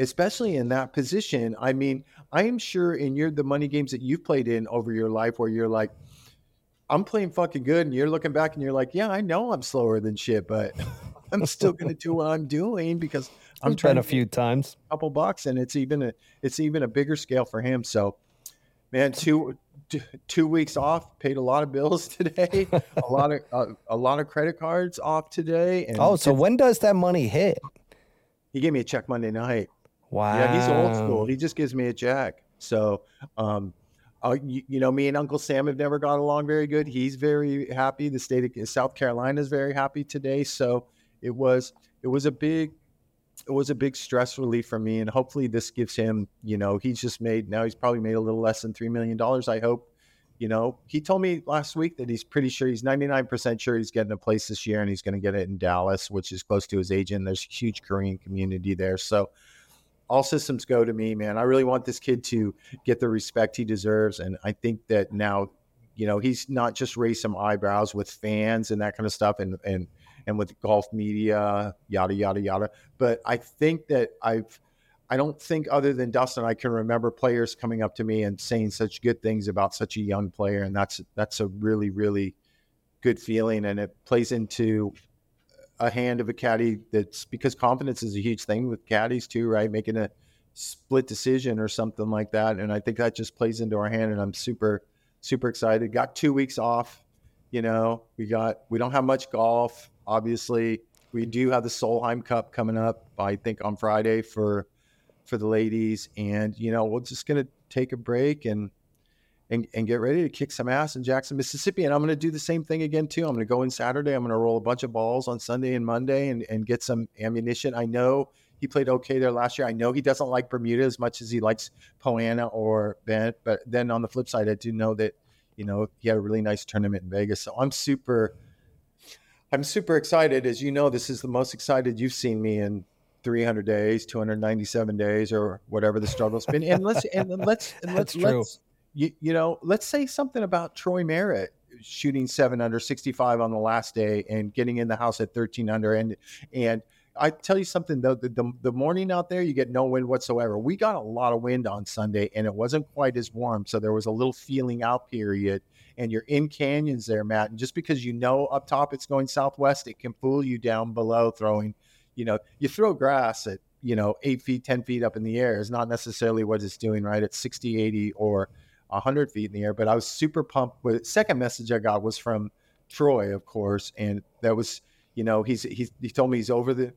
especially in that position. I mean, I am sure in the money games that you've played in over your life where you're like, I'm playing fucking good, and you're looking back and you're like, yeah, I know I'm slower than shit, but I'm still going to do what I'm doing because I'm trying a few times, a couple bucks, and it's even a bigger scale for him. So, man, two weeks off, paid a lot of bills today, a lot of credit cards off today. And so when does that money hit? He gave me a check Monday night. Wow. Yeah, he's old school. He just gives me a check. So, me and Uncle Sam have never got along very good. He's very happy. The state of South Carolina is very happy today. So it was a big stress relief for me. And hopefully this gives him, he's probably made a little less than $3 million. I hope, he told me last week that he's pretty sure, he's 99% sure he's getting a place this year and he's going to get it in Dallas, which is close to his agent. There's a huge Korean community there. So all systems go to me, man. I really want this kid to get the respect he deserves. And I think that now, he's not just raised some eyebrows with fans and that kind of stuff and with golf media, yada, yada, yada. But I think that I don't think other than Dustin, I can remember players coming up to me and saying such good things about such a young player. And that's a really, really good feeling. And it plays into a hand of a caddy, that's because confidence is a huge thing with caddies too, right? Making a split decision or something like that. And I think that just plays into our hand, and I'm super, super excited. Got 2 weeks off, we don't have much golf. Obviously we do have the Solheim Cup coming up, I think on Friday for the ladies. And, we're just going to take a break and get ready to kick some ass in Jackson, Mississippi. And I'm going to do the same thing again, too. I'm going to go in Saturday. I'm going to roll a bunch of balls on Sunday and Monday and get some ammunition. I know he played okay there last year. I know he doesn't like Bermuda as much as he likes Poana or Bent. But then on the flip side, I do know that, he had a really nice tournament in Vegas. So I'm super excited. As you know, this is the most excited you've seen me in 300 days, 297 days, or whatever the struggle's been. Let's say something about Troy Merritt shooting 7 under 65 on the last day and getting in the house at 13 under. And I tell you something though, the morning out there, you get no wind whatsoever. We got a lot of wind on Sunday and it wasn't quite as warm. So there was a little feeling out period, and you're in canyons there, Matt. And just because, up top, it's going southwest, it can fool you down below throwing, you throw grass at, 8 feet, 10 feet up in the air is not necessarily what it's doing, right? It's 60, 80 or 100 feet in the air. But I was super pumped with it. Second message I got was from Troy, of course, and that was he told me he's over the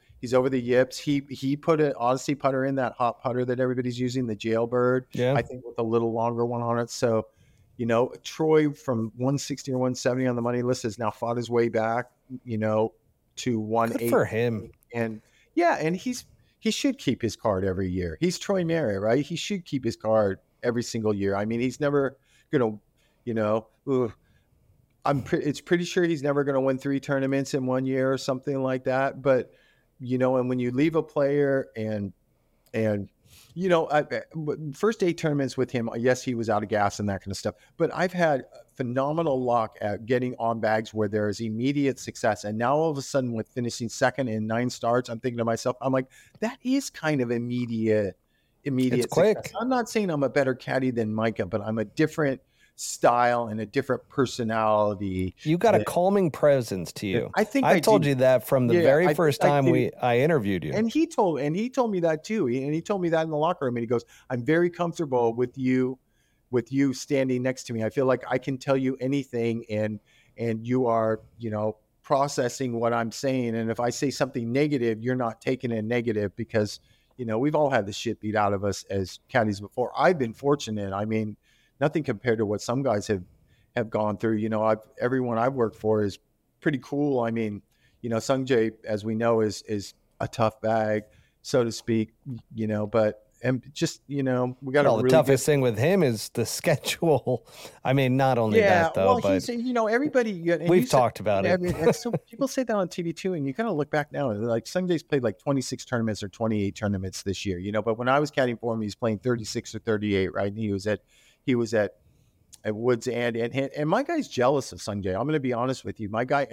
yips. He put an Odyssey putter in, that hot putter that everybody's using, the Jailbird, I think, with a little longer one on it. So Troy from 160 or 170 on the money list has now fought his way back to 180 for him, and he should keep his card every year. He's Troy Merritt, right? He should keep his card every single year. I mean, he's never going to, it's pretty sure he's never going to win 3 tournaments in one year or something like that. But, and when you leave a player and first 8 tournaments with him, yes, he was out of gas and that kind of stuff, but I've had phenomenal luck at getting on bags where there is immediate success. And now all of a sudden with finishing second in 9 starts, I'm thinking to myself, I'm like, that is kind of immediate quick. I'm not saying I'm a better caddy than Micah, but I'm a different style and a different personality. You got a calming presence to you. I think I told you that from the very first time I interviewed you. And he told me that too. And he told me that in the locker room. And he goes, I'm very comfortable with you standing next to me. I feel like I can tell you anything and you are, processing what I'm saying. And if I say something negative, you're not taking it negative because we've all had the shit beat out of us as caddies before. I've been fortunate. I mean, nothing compared to what some guys have gone through. Everyone I've worked for is pretty cool. I mean, Sung Jae, as we know, is a tough bag, so to speak, we got the toughest thing with him is the schedule. I mean, not only that though, but he's, everybody, and we've talked about it. I mean, so people say that on TV too, and you kind of look back now and like Sungjae's played like 26 tournaments or 28 tournaments this year, but when I was caddying for him, he's playing 36 or 38, right? And he was at at Woods and my guy's jealous of Sung Jae. I'm going to be honest with you. My guy's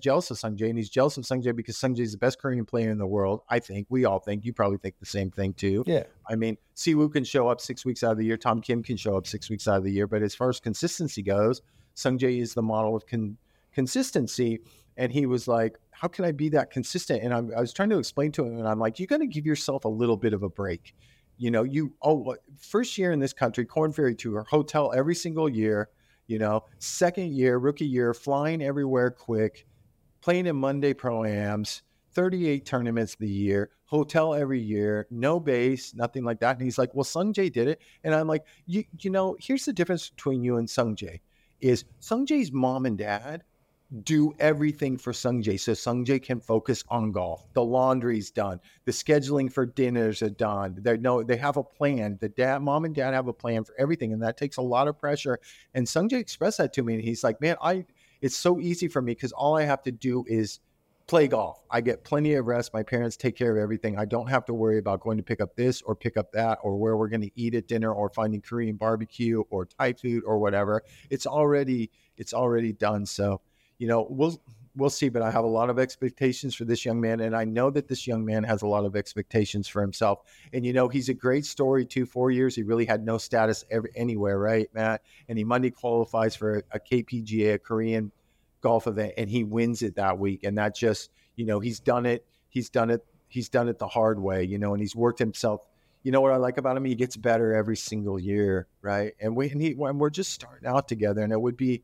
jealous of Sung Jae, and he's jealous of Sung Jae because Sung Jae's the best Korean player in the world. I think we all think. You probably think the same thing too. Yeah. I mean, Si Woo can show up 6 weeks out of the year. Tom Kim can show up 6 weeks out of the year. But as far as consistency goes, Sung Jae is the model of consistency. And he was like, how can I be that consistent? And I was trying to explain to him, and I'm like, you got to give yourself a little bit of a break. You know, first year in this country, Corn Ferry Tour, hotel every single year, you know, second year, rookie year, flying everywhere quick, playing in Monday Pro-Ams, 38 tournaments the year, hotel every year, no base, nothing like that. And he's like, well, Sung Jae did it. And I'm like, you know, here's the difference between you and Sung Jae is Sung Jae's mom and dad do everything for Sung Jae so Sung Jae can focus on golf. The laundry's done. The scheduling for dinners are done. They have a plan. Mom and dad have a plan for everything, and that takes a lot of pressure. And Sung Jae expressed that to me, and he's like, man, it's so easy for me because all I have to do is play golf. I get plenty of rest. My parents take care of everything. I don't have to worry about going to pick up this or pick up that or where we're going to eat at dinner or finding Korean barbecue or Thai food or whatever. It's already done. So, you know, we'll see, but I have a lot of expectations for this young man, and I know that this young man has a lot of expectations for himself. And, you know, he's a great story too. 4 years, he really had no status anywhere, right, Matt? And he Monday qualifies for a KPGA, a Korean golf event, and he wins it that week. And that just, you know, he's done it the hard way, you know, and he's worked himself. You know what I like about him? He gets better every single year, right? And we're just starting out together, and it would be,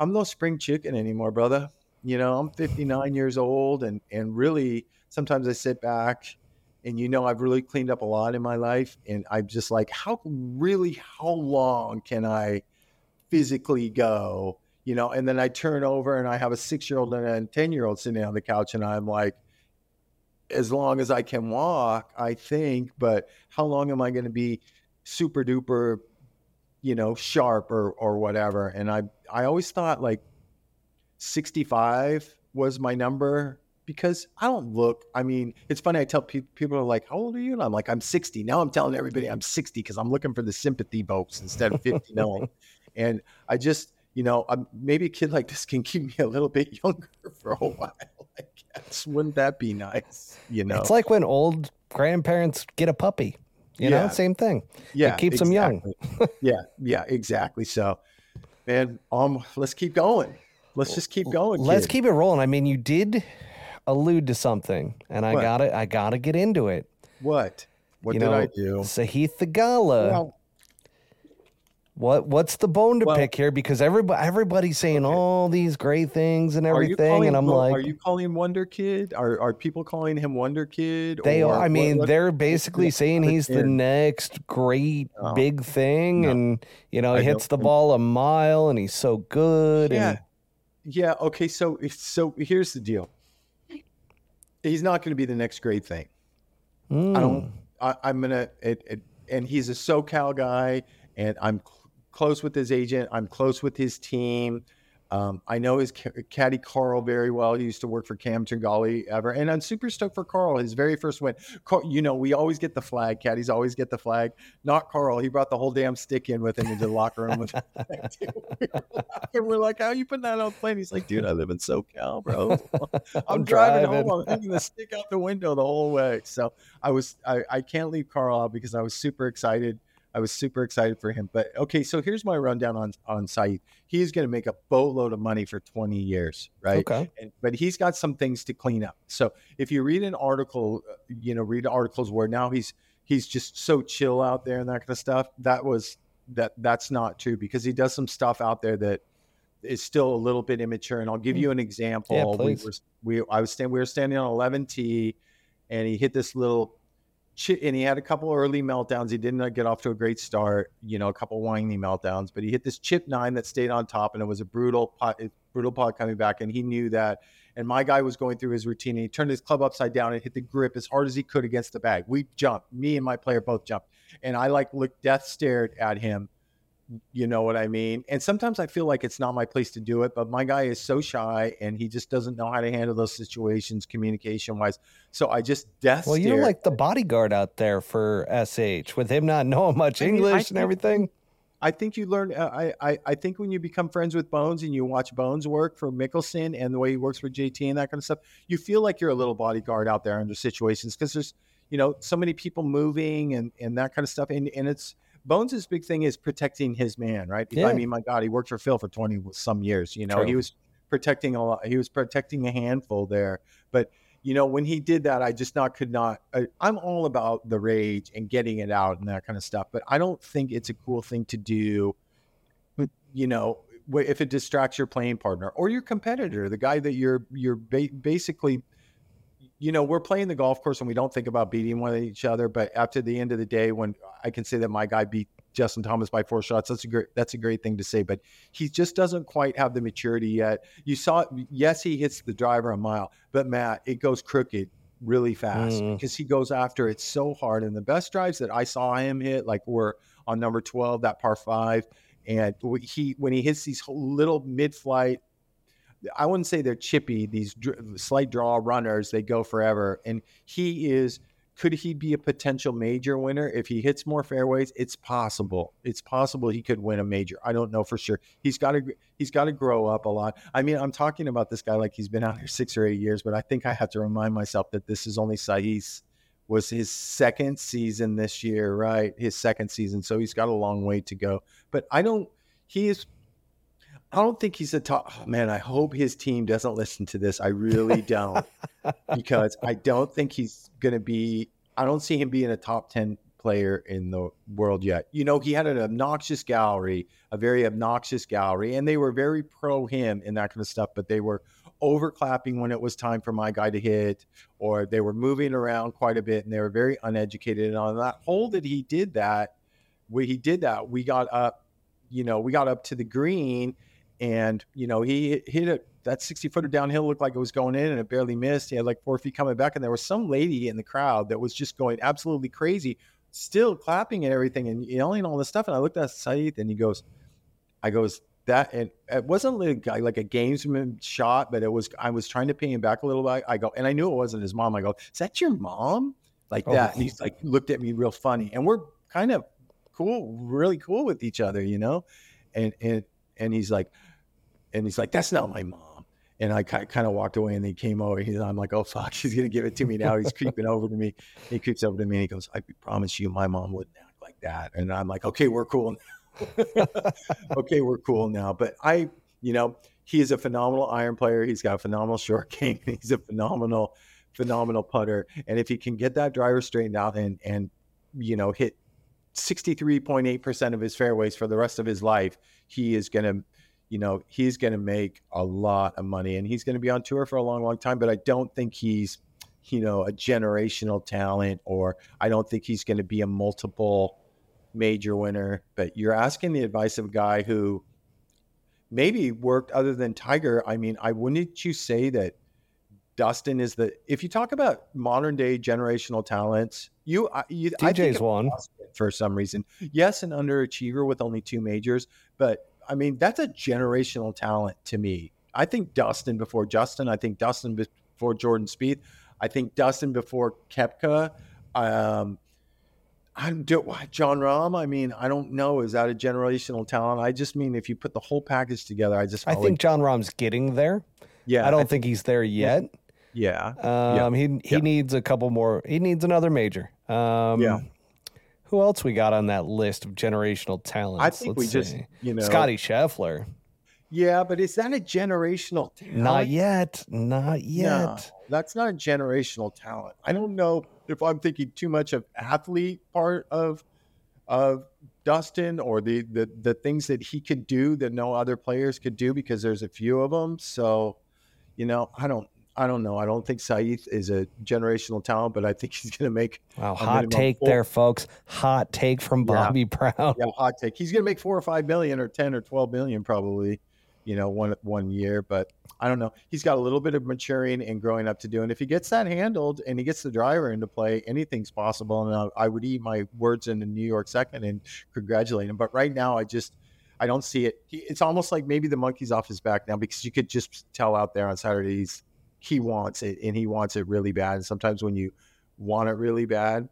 I'm no spring chicken anymore, brother. You know, I'm 59 years old, and really sometimes I sit back and, you know, I've really cleaned up a lot in my life. And I'm just like, how long can I physically go? You know, and then I turn over and I have a 6-year-old and a 10-year-old sitting on the couch, and I'm like, as long as I can walk, I think, but how long am I going to be super duper, you know, sharp or whatever? And I always thought like 65 was my number because I don't look, I mean, it's funny. I tell people are like, how old are you? And I'm like, I'm 60. Now I'm telling everybody I'm 60 because I'm looking for the sympathy votes instead of 59. And I just, you know, maybe a kid like this can keep me a little bit younger for a while, I guess. Wouldn't that be nice? You know, it's like when old grandparents get a puppy, you know, same thing. Yeah. It keeps them young. Yeah, exactly. So, man, let's keep going. Let's just keep going. Let's keep it rolling. I mean, you did allude to something, and what? I gotta get into it. What? What you did know, I do? Sahith Theegala. Well, what's the bone to pick here? Because everybody's saying all these great things and everything, are you calling Wonder Kid? Are people calling him Wonder Kid? They are. I mean, they're basically saying he's the next great big thing, and you know, he hits the ball a mile, and he's so good. Yeah. Yeah. Okay. So here's the deal. He's not going to be the next great thing. And he's a SoCal guy, and I'm close with his agent. I'm close with his team. I know his caddy Carl very well. He used to work for Cam Tringali ever. And I'm super stoked for Carl. His very first win. Carl, you know, we always get the flag. Caddies always get the flag. Not Carl. He brought the whole damn stick in with him into the locker room. With him. We're like, how are you putting that on a plane? He's like, dude, I live in SoCal, bro. I'm driving home. I'm taking the stick out the window the whole way. So I can't leave Carl out because I was super excited. I was super excited for him. But, okay, so here's my rundown on Sahith. He's going to make a boatload of money for 20 years, right? Okay. But he's got some things to clean up. So if you read an article, you know, read articles where now he's just so chill out there and that kind of stuff, that's not true because he does some stuff out there that is still a little bit immature. And I'll give you an example. Yeah, please. We were standing on 11T, and he hit this little – and he had a couple early meltdowns. He didn't get off to a great start, you know, a couple whiny meltdowns, but he hit this chip nine that stayed on top, and it was a brutal putt coming back, and he knew that. And my guy was going through his routine, and he turned his club upside down and hit the grip as hard as he could against the bag. We jumped. Me and my player both jumped. And I looked death stared at him. You know what I mean? And sometimes I feel like it's not my place to do it, but my guy is so shy, and he just doesn't know how to handle those situations communication wise. So I just Well, you're like the bodyguard out there for SH with him not knowing much English and everything. I think you learn. I think when you become friends with Bones and you watch Bones work for Mickelson and the way he works for JT and that kind of stuff, you feel like you're a little bodyguard out there under situations because there's, you know, so many people moving and that kind of stuff. And it's Bones' big thing is protecting his man, right? Yeah. I mean, my God, he worked for Phil for 20 some years. You know, True. He was protecting a lot. He was protecting a handful there, but. You know, when he did that, I just I'm all about the rage and getting it out and that kind of stuff. But I don't think it's a cool thing to do, you know, if it distracts your playing partner or your competitor, the guy that you're basically, you know, we're playing the golf course and we don't think about beating one each other. But after the end of the day, when I can say that my guy beat Justin Thomas by 4 shots, that's a great thing to say, but he just doesn't quite have the maturity yet. You saw, yes, he hits the driver a mile, but Matt, it goes crooked really fast because he goes after it so hard. And the best drives that I saw him hit, like were on number 12, that par 5. And when he hits these little mid-flight, I wouldn't say they're chippy, these slight draw runners, they go forever. And could he be a potential major winner? If he hits more fairways, it's possible. It's possible he could win a major. I don't know for sure. He's got to grow up a lot. I mean, I'm talking about this guy like he's been out here 6 or 8 years, but I think I have to remind myself that this is only Sahith was his second season this year, right? His second season. So he's got a long way to go. But I don't think he's a top man. I hope his team doesn't listen to this. I really don't, because I don't think he's going to be. I don't see him being a top 10 player in the world yet. You know, he had a very obnoxious gallery, and they were very pro him and that kind of stuff. But they were overclapping when it was time for my guy to hit, or they were moving around quite a bit, and they were very uneducated. And on that hole that he did that, we got up. You know, we got up to the green. And, you know, he hit that 60-footer downhill, looked like it was going in and it barely missed. He had like 4 feet coming back. And there was some lady in the crowd that was just going absolutely crazy, still clapping and everything and yelling and all this stuff. And I looked at Sahith and I goes, that, and it wasn't like a gamesman shot, but I was trying to pay him back a little bit. I go, and I knew it wasn't his mom. I go, is that your mom? Like that. And he's like, looked at me real funny. And we're kind of cool, really cool with each other, you know? And he's like, that's not my mom. And I kind of walked away and he came over. I'm like, oh, fuck, he's going to give it to me now. He's creeping over to me. He creeps over to me and he goes, I promise you my mom wouldn't act like that. And I'm like, okay, we're cool now. But he is a phenomenal iron player. He's got a phenomenal short game. He's a phenomenal putter. And if he can get that driver straightened out and you know, hit 63.8% of his fairways for the rest of his life, he's going to make a lot of money and he's going to be on tour for a long, long time. But I don't think he's, you know, a generational talent, or I don't think he's going to be a multiple major winner. But you're asking the advice of a guy who maybe worked other than Tiger. I mean, wouldn't you say that Dustin is if you talk about modern day generational talents, DJ's one for some reason. Yes, an underachiever with only 2 majors, but I mean, that's a generational talent to me. I think Dustin before Justin. I think Dustin before Jordan Spieth. I think Dustin before Koepka. John Rahm. I mean, I don't know. Is that a generational talent? I just mean if you put the whole package together, I think John Rahm's getting there. Yeah, I don't think he's there yet. Yeah. He needs a couple more. He needs another major. Who else we got on that list of generational talents? I think Scotty Scheffler. Yeah, but is that a generational talent? Not yet. No, that's not a generational talent. I don't know if I'm thinking too much of athlete part of Dustin or the things that he could do that no other players could do, because there's a few of them. So, you know, I don't know. I don't think Sahith is a generational talent, but I think he's going to make. Wow, hot take there, folks. Hot take from Bobby Brown. Yeah, hot take. He's going to make 4 or 5 million or 10 or 12 million probably, you know, one year. But I don't know. He's got a little bit of maturing and growing up to do. And if he gets that handled and he gets the driver into play, anything's possible. And I would eat my words in the New York second and congratulate him. But right now, I don't see it. It's almost like maybe the monkey's off his back now, because you could just tell out there on Saturdays. He wants it, and he wants it really bad. And sometimes when you want it really bad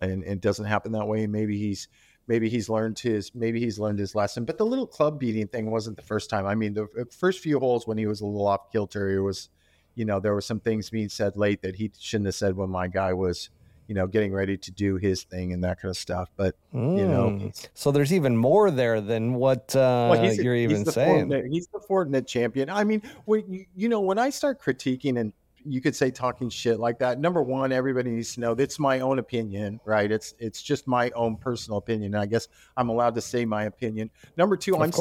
and it doesn't happen that way, maybe he's Maybe he's learned his lesson. But the little club beating thing wasn't the first time. I mean, the first few holes when he was a little off kilter, it was, you know, there were some things being said late that he shouldn't have said when my guy was, you know, getting ready to do his thing and that kind of stuff. But, you know. So there's even more there than what you're saying. He's the Fortinet champion. I mean, when I start critiquing and you could say talking shit like that, number one, everybody needs to know that's my own opinion, right? It's just my own personal opinion. I guess I'm allowed to say my opinion. Number two, I'm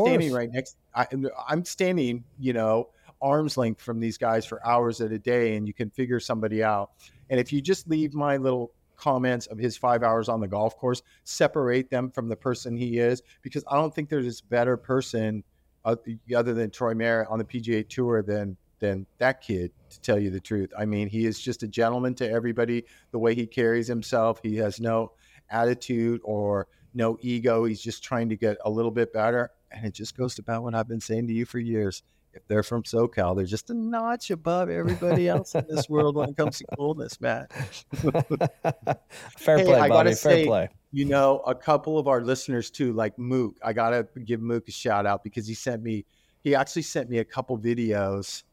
standing, you know, arm's length from these guys for hours at a day, and you can figure somebody out. And if you just leave my little comments of his 5 hours on the golf course, separate them from the person he is, because I don't think there's a better person other than Troy Merritt on the PGA Tour than that kid, to tell you the truth. I mean, he is just a gentleman to everybody. The way he carries himself, he has no attitude or no ego. He's just trying to get a little bit better. And it just goes about what I've been saying to you for years. If they're from SoCal, they're just a notch above everybody else in this world when it comes to coolness, Matt. Fair play, Bobby. You know, a couple of our listeners too, like Mook. I got to give Mook a shout out because he actually sent me a couple videos.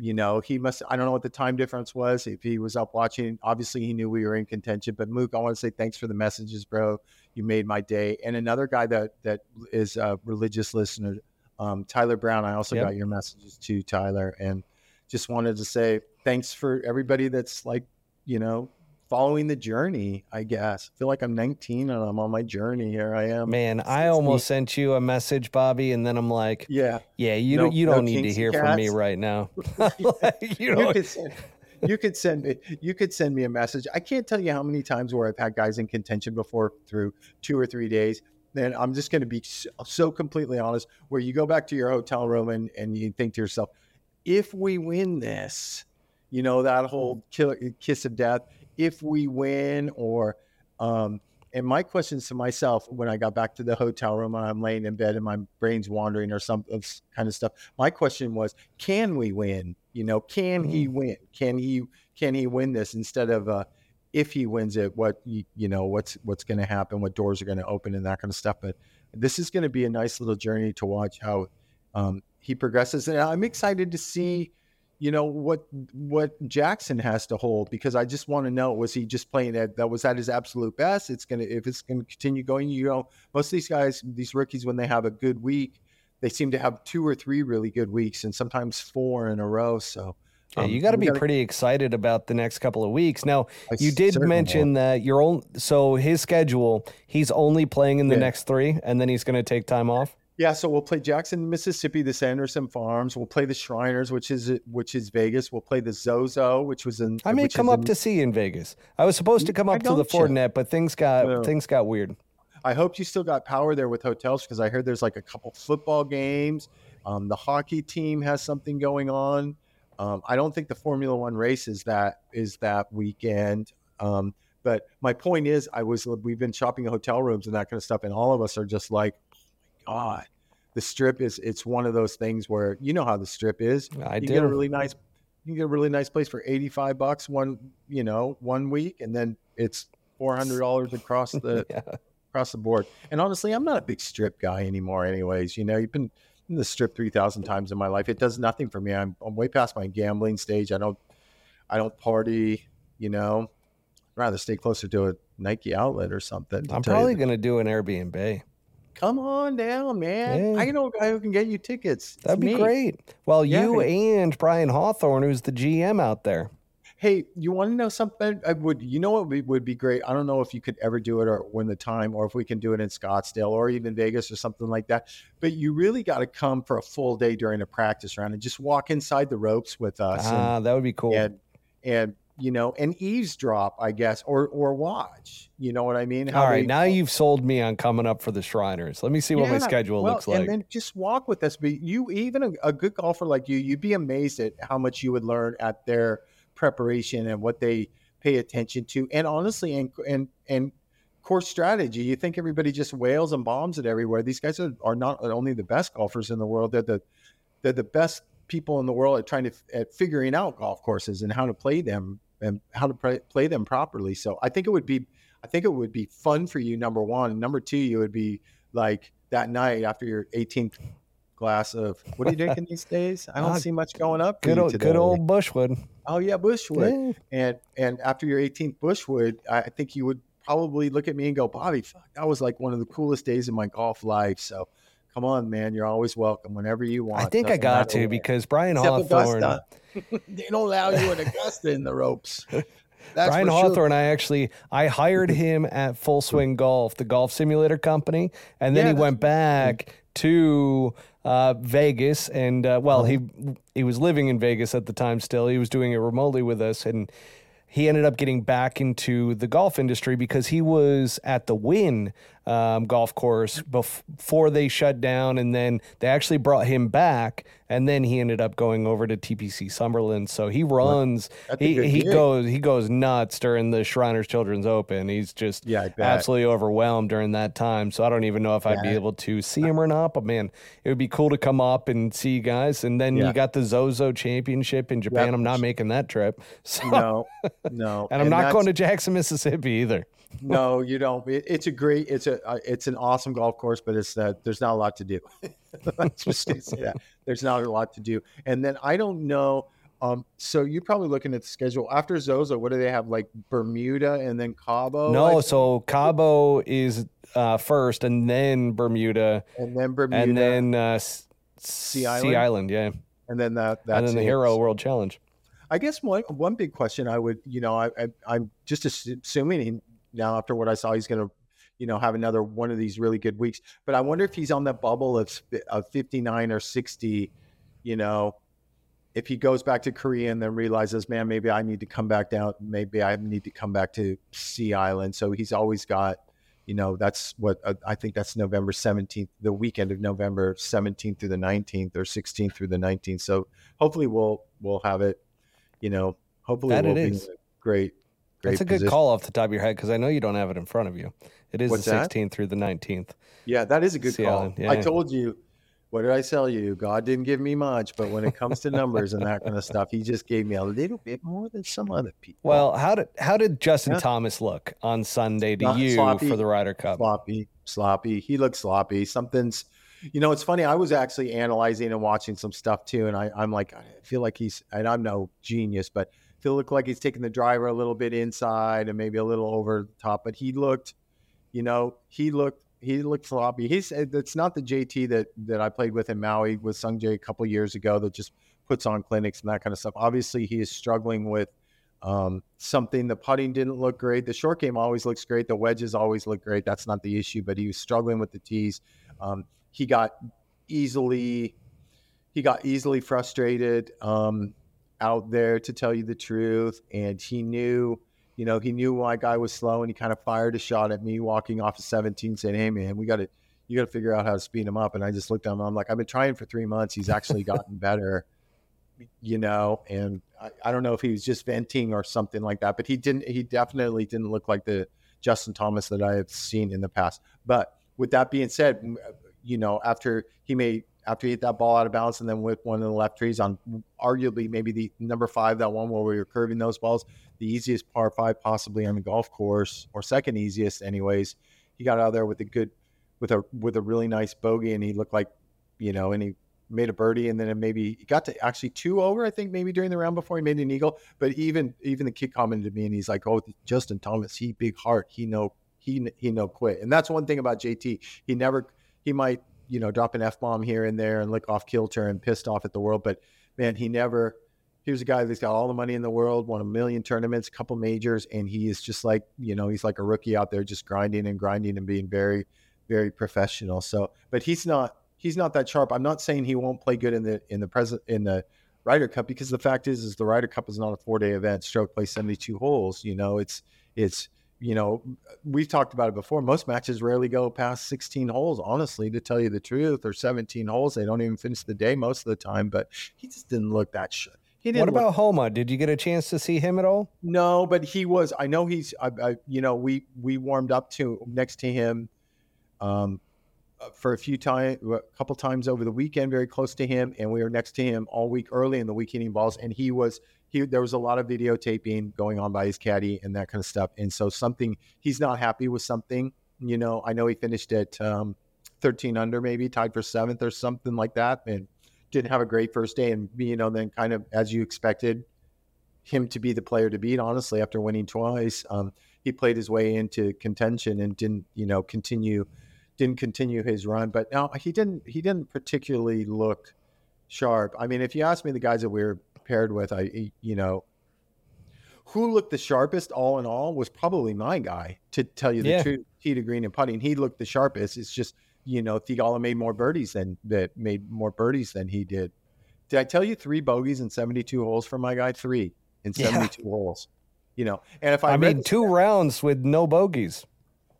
You know, I don't know what the time difference was. If he was up watching, obviously he knew we were in contention. But Mook, I want to say thanks for the messages, bro. You made my day. And another guy that is a religious listener, Tyler Brown, I also got your messages too, Tyler, and just wanted to say thanks for everybody that's like, you know, following the journey, I guess. I feel like I'm 19 and I'm on my journey. Here I am. Man, I almost sent you a message, Bobby, and then I'm like, you don't need to hear from me right now. Like, you could send me a message. I can't tell you how many times where I've had guys in contention before through 2 or 3 days. Then I'm just going to be so completely honest, where you go back to your hotel room and you think to yourself, if we win this, you know, that whole kiss of death, if we win, or, and my questions to myself when I got back to the hotel room and I'm laying in bed and my brain's wandering or some kind of stuff, my question was, can we win? You know, can he win? Can he win this instead of, if he wins it, what's going to happen, what doors are going to open and that kind of stuff. But this is going to be a nice little journey to watch how he progresses. And I'm excited to see, you know, what Jackson has to hold, because I just want to know, was he just playing was at his absolute best? If it's going to continue going, you know, most of these guys, these rookies, when they have a good week, they seem to have 2 or 3 really good weeks and sometimes 4 in a row. So, yeah, you got to be pretty excited about the next couple of weeks. Now, you did mention that his schedule, he's only playing in the next 3, and then he's going to take time off. Yeah, so we'll play Jackson, Mississippi, the Sanderson Farms. We'll play the Shriners, which is Vegas. We'll play the Zozo, which was in. I may come up to see you in Vegas. I was supposed to come up to the Fortinet, but things got weird. I hope you still got power there with hotels, because I heard there's like a couple football games. The hockey team has something going on. I don't think the Formula One race is that weekend. But my point is, we've been shopping hotel rooms and that kind of stuff, and all of us are just like, oh my God, the Strip it's one of those things where, you know how the Strip is. You can get a really nice place for $85 one week, and then it's $400 across the across the board. And honestly, I'm not a big Strip guy anymore. Anyways, you know, you've been the Strip 3,000 times in my life. It does nothing for me. I'm way past my gambling stage. I don't party, you know. I'd rather stay closer to a Nike outlet or something. I'm probably going to do an Airbnb. Come on down, man. Yeah. I know a guy who can get you tickets. That'd be great. Well, and Brian Hawthorne, who's the GM out there. Hey, you want to know something? Would be great. I don't know if you could ever do it or when the time, or if we can do it in Scottsdale or even Vegas or something like that. But you really got to come for a full day during a practice round and just walk inside the ropes with us. That would be cool. And you know, and eavesdrop, I guess, or watch. You know what I mean? All right, now you've sold me on coming up for the Shriners. Let me see what my schedule looks like. And then just walk with us. But you, even a good golfer like you, you'd be amazed at how much you would learn at their preparation and what they pay attention to, and honestly, and course strategy. You think everybody just wails and bombs it everywhere. These guys are not only the best golfers in the world, they're the best people in the world at figuring out golf courses and how to play them properly. So I think it would be I think it would be fun for you, number one. Number two, you would be like that night after your 18th glass of, what are you drinking these days? I don't see much going up. Good old Bushwood. Oh yeah, Bushwood. Yeah. And after your 18th Bushwood, I think you would probably look at me and go, Bobby, fuck, that was like one of the coolest days in my golf life. So come on, man. You're always welcome whenever you want. I think I got to, because Brian Hawthorne. They don't allow you in Augusta in the ropes. That's Brian Hawthorne, sure. I hired him at Full Swing Golf, the golf simulator company, and then he went back to Vegas, and he was living in Vegas at the time still. He was doing it remotely with us, and he ended up getting back into the golf industry because he was at the Wynn golf course before they shut down, and then they actually brought him back, and then he ended up going over to TPC Summerlin. So he runs, he goes nuts during the Shriners Children's Open. He's just absolutely overwhelmed during that time. So I don't even know if I'd be able to see him or not, but man, it would be cool to come up and see you guys. And then you got the Zozo Championship in Japan. Yep. I'm not making that trip. So. No. And I'm not going to Jackson, Mississippi either. No, you don't. It's an awesome golf course, but there's not a lot to do. There's not a lot to do. And then I don't know. So you're probably looking at the schedule after Zozo. What do they have? Like Bermuda and then Cabo? No. So Cabo is first, and then Bermuda, and then Sea Island. Yeah. And then the Hero World Challenge. I guess one big question I would, I'm just assuming now after what I saw, he's going to, have another one of these really good weeks. But I wonder if he's on that bubble of 59 or 60, if he goes back to Korea and then realizes, man, maybe I need to come back down. Maybe I need to come back to Sea Island. So he's always got, that's what I think that's November 17th, the weekend of November 17th through the 19th or 16th through the 19th. So hopefully we'll have it, hopefully that we'll it be is. Great That's a position. Good call off the top of your head, because I know you don't have it in front of you. It is the 16th through the 19th. Yeah, that is a good call. Yeah. I told you, what did I tell you? God didn't give me much, but when it comes to numbers and that kind of stuff, he just gave me a little bit more than some other people. Well, how did Justin Thomas look on Sunday to you sloppy, for the Ryder Cup? Sloppy. He looked sloppy. Something's, it's funny. I was actually analyzing and watching some stuff too, and I'm like, I feel like and I'm no genius, but he'll look like he's taking the driver a little bit inside and maybe a little over the top, but he looked sloppy. It's not the JT that I played with in Maui with Sung Jae a couple years ago that just puts on clinics and that kind of stuff. Obviously, he is struggling with something. The putting didn't look great. The short game always looks great. The wedges always look great. That's not the issue, but he was struggling with the tees. He got easily frustrated. Out there, to tell you the truth, and he knew my guy was slow, and he kind of fired a shot at me walking off of 17, saying, "Hey man, you got to figure out how to speed him up." And I just looked at him, I'm like, "I've been trying for 3 months. He's actually gotten better," And I don't know if he was just venting or something like that, but he definitely didn't look like the Justin Thomas that I have seen in the past. But with that being said, after he hit that ball out of bounds and then whipped one in the left trees on arguably maybe the number 5, that one where we were curving those balls, the easiest par 5 possibly on the golf course, or second easiest anyways. He got out of there with a really nice bogey, and he looked like, and he made a birdie, and then maybe he got to actually 2 over, I think, maybe during the round before he made an eagle. But even the kid commented to me, and he's like, "Oh, Justin Thomas, he big heart, he no quit." And that's one thing about JT. He might drop an F-bomb here and there and look off kilter and pissed off at the world. But, man, here's a guy that's got all the money in the world, won a million tournaments, a couple majors, and he is just like, he's like a rookie out there just grinding and being very, very professional. So, but he's not that sharp. I'm not saying he won't play good in the Ryder Cup, because the fact is the Ryder Cup is not a 4-day event. Stroke play 72 holes. We've talked about it before. Most matches rarely go past 16 holes, honestly, to tell you the truth, or 17 holes. They don't even finish the day most of the time, but he just didn't look that shit. What about Homa? Did you get a chance to see him at all? No, but we warmed up next to him for a couple times over the weekend, very close to him, and we were next to him all week early in the week hitting balls, and there was a lot of videotaping going on by his caddy and that kind of stuff. And so he's not happy with something, you know. I know he finished at 13 under, maybe tied for 7th or something like that, and didn't have a great first day. And, you know, then kind of as you expected him to be the player to beat, honestly, after winning twice, he played his way into contention and didn't continue his run. But no, he didn't particularly look sharp. I mean, if you ask me, the guys that we were paired with, who looked the sharpest all in all was probably my guy, to tell you the truth. Tee to green and putting, he looked the sharpest. It's just, you know, Theegala made more birdies than he did. Did I tell you 3 bogeys in 72 holes for my guy? 3 in 72 holes, you know. And if I mean, 2 rounds with no bogeys.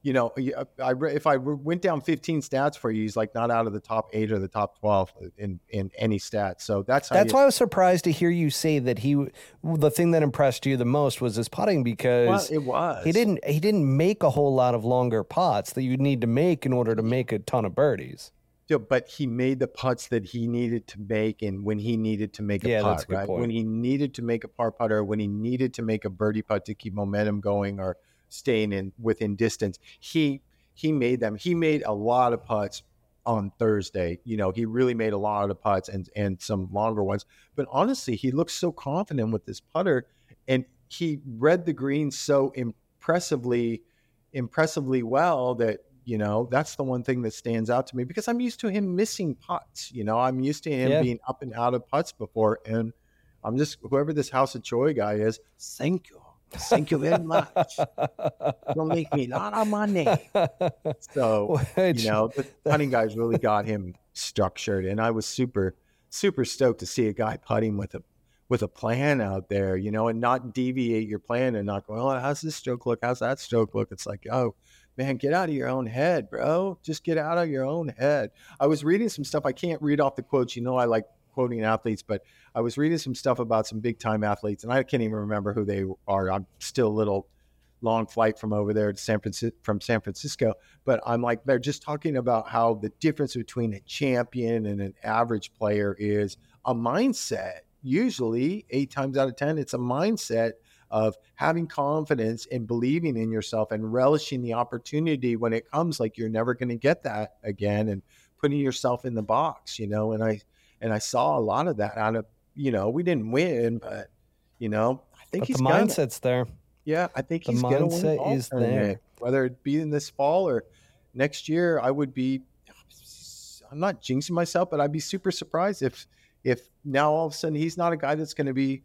You know, if I went down 15 stats for you, he's like not out of the top 8 or the top 12 in any stat. So that's why I was surprised to hear you say that the thing that impressed you the most was his putting, because he didn't make a whole lot of longer putts that you need to make in order to make a ton of birdies. Yeah, but he made the putts that he needed to make, and when he needed to make a putt, that's a good right? Point. When he needed to make a par putter, when he needed to make a birdie putt to keep momentum going or staying within distance, he made them. He made a lot of putts on Thursday. You know, he really made a lot of putts and some longer ones. But honestly, he looked so confident with this putter, and he read the green so impressively well that, you know, that's the one thing that stands out to me, because I'm used to him missing putts. You know, I'm used to him being up and out of putts before, and I'm just, whoever this House of Choi guy is, thank you. Thank you very much. Don't make me a lot of money. So, you know, the putting guys really got him structured. And I was super, super stoked to see a guy putting with a plan out there, you know, and not deviate your plan and not go, oh, how's this stroke look? How's that stroke look? It's like, oh, man, get out of your own head, bro. Just get out of your own head. I was reading some stuff. I can't read off the quotes. You know, I like quoting athletes, but I was reading some stuff about some big time athletes, and I can't even remember who they are. I'm still a little long flight from over there to San Francisco, but I'm like, they're just talking about how the difference between a champion and an average player is a mindset. Usually 8 times out of 10, it's a mindset of having confidence and believing in yourself and relishing the opportunity when it comes, like you're never going to get that again, and putting yourself in the box, you know. And I saw a lot of that out of, you know, we didn't win, but, you know, I think he's got it. The mindset's there. Yeah, I think he's going to win. The mindset is there. Whether it be in this fall or next year, I'm not jinxing myself, but I'd be super surprised if now all of a sudden he's not a guy that's going to be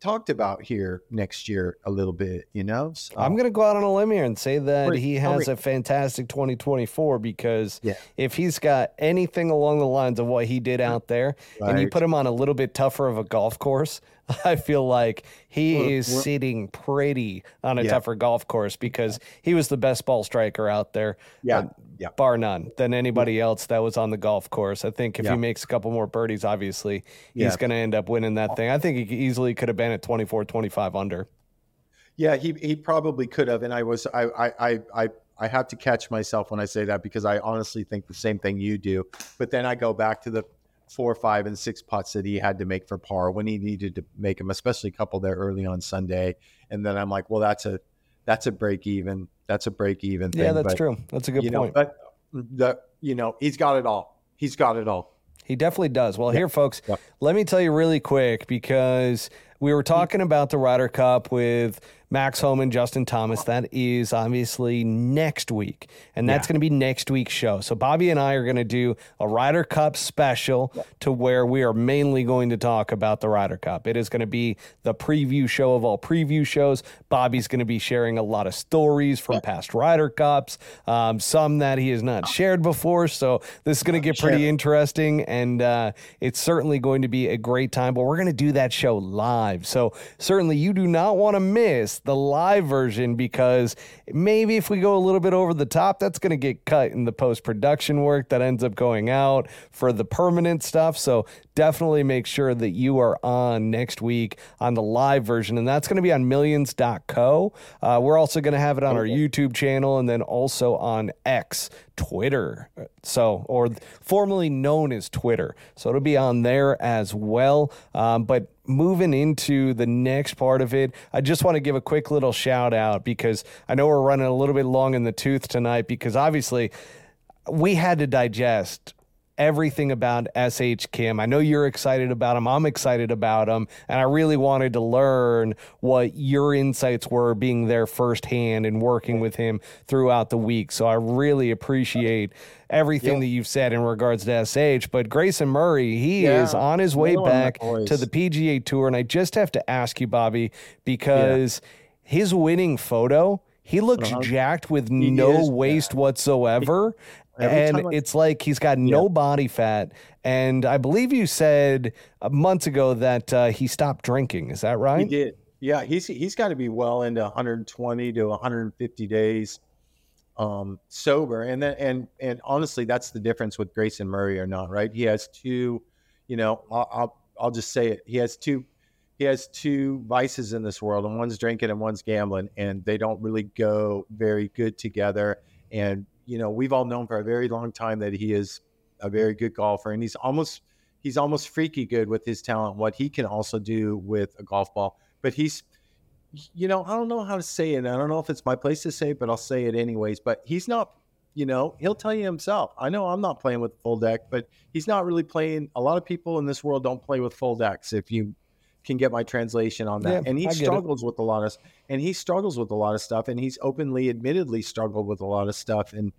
talked about here next year a little bit, you know? So, I'm going to go out on a limb here and say that he has a fantastic 2024, because if he's got anything along the lines of what he did out there, and you put him on a little bit tougher of a golf course, I feel like he is sitting pretty on a tougher golf course, because he was the best ball striker out there, bar none, than anybody else that was on the golf course. I think if he makes a couple more birdies, obviously, he's going to end up winning that thing. I think he easily could have been at 24, 25 under. Yeah, he probably could have. And I have to catch myself when I say that, because I honestly think the same thing you do. But then I go back to the 4, 5, and 6 putts that he had to make for par when he needed to make them, especially a couple there early on Sunday. And then I'm like, well, that's a break even. That's a break even thing. Yeah, that's true. That's a good point. But he's got it all. He's got it all. He definitely does. Well, here, folks, let me tell you really quick, because we were talking about the Ryder Cup with Max Homa and Justin Thomas. That is obviously next week, and that's going to be next week's show. So Bobby and I are going to do a Ryder Cup special to where we are mainly going to talk about the Ryder Cup. It is going to be the preview show of all preview shows. Bobby's going to be sharing a lot of stories from past Ryder Cups, some that he has not shared before. So this is going to get pretty interesting, and it's certainly going to be a great time. But we're going to do that show live. So certainly you do not want to miss the live version, because maybe if we go a little bit over the top, that's going to get cut in the post-production work that ends up going out for the permanent stuff. So definitely make sure that you are on next week on the live version, and that's going to be on millions.co. We're also going to have it on our YouTube channel and then also on X, Twitter, so, or formerly known as Twitter. So it'll be on there as well. But moving into the next part of it, I just want to give a quick little shout out, because I know we're running a little bit long in the tooth tonight, because obviously we had to digest everything about S.H. Kim. I know you're excited about him. I'm excited about him. And I really wanted to learn what your insights were being there firsthand and working with him throughout the week. So I really appreciate everything that you've said in regards to S.H. But Grayson Murray, he is on his way back to the PGA Tour. And I just have to ask you, Bobby, because his winning photo, he looks jacked with no waist whatsoever. And it's like he's got no body fat. And I believe you said months ago that he stopped drinking. Is that right? He did. Yeah, he's got to be well into 120 to 150 days sober. And then, and honestly, that's the difference with Grayson Murray or not, right? He has two, you know, I'll just say it. He has two vices in this world, and one's drinking and one's gambling, and they don't really go very good together. And you know, we've all known for a very long time that he is a very good golfer, and he's almost freaky good with his talent, what he can also do with a golf ball. But he's, you know, I don't know how to say it. I don't know if it's my place to say it, but I'll say it anyways. But he's not, you know, he'll tell you himself. I know I'm not playing with full deck, but he's not really playing. A lot of people in this world don't play with full decks, if you can get my translation on that. Yeah, and he struggles with a lot of stuff, and he's openly, admittedly struggled with a lot of stuff. And,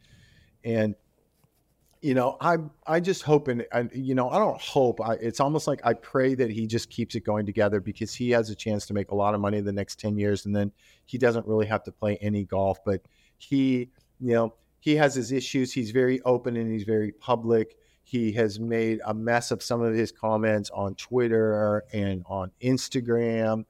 you know, I just hope, it's almost like I pray that he just keeps it going together, because he has a chance to make a lot of money in the next 10 years. And then he doesn't really have to play any golf, but he has his issues. He's very open and he's very public. He has made a mess of some of his comments on Twitter and on Instagram.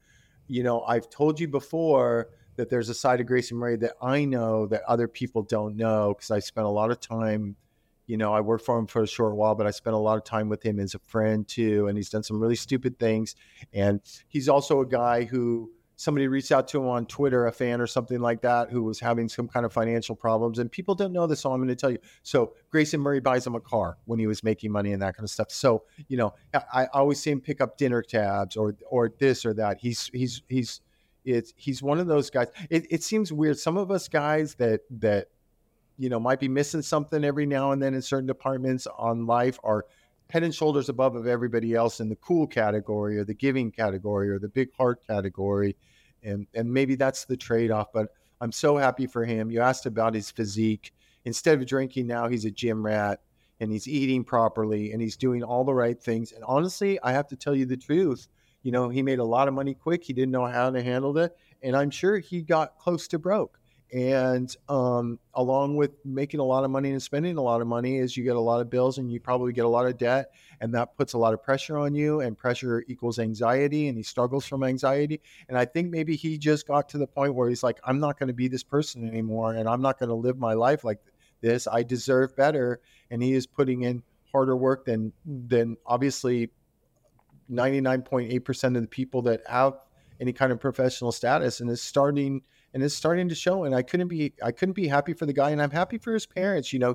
You know, I've told you before that there's a side of Grayson Murray that I know that other people don't know, because I spent a lot of time, you know, I worked for him for a short while, but I spent a lot of time with him as a friend too. And he's done some really stupid things. And he's also a guy who somebody reached out to him on Twitter, a fan or something like that, who was having some kind of financial problems. And people don't know this, so I'm going to tell you. So Grayson Murray buys him a car when he was making money and that kind of stuff. So, you know, I always see him pick up dinner tabs or this or that. He's one of those guys. It seems weird. Some of us guys that, you know, might be missing something every now and then in certain departments on life are head and shoulders above of everybody else in the cool category or the giving category or the big heart category. And maybe that's the trade-off, but I'm so happy for him. You asked about his physique. Instead of drinking now, he's a gym rat, and he's eating properly, and he's doing all the right things. And honestly, I have to tell you the truth. You know, he made a lot of money quick. He didn't know how to handle it. And I'm sure he got close to broke. And along with making a lot of money and spending a lot of money is you get a lot of bills, and you probably get a lot of debt, and that puts a lot of pressure on you, and pressure equals anxiety, and he struggles from anxiety. And I think maybe he just got to the point where he's like, I'm not going to be this person anymore, and I'm not going to live my life like this. I deserve better. And he is putting in harder work than obviously 99.8% of the people that have any kind of professional status, and it's starting to show. And I couldn't be happy for the guy, and I'm happy for his parents. You know,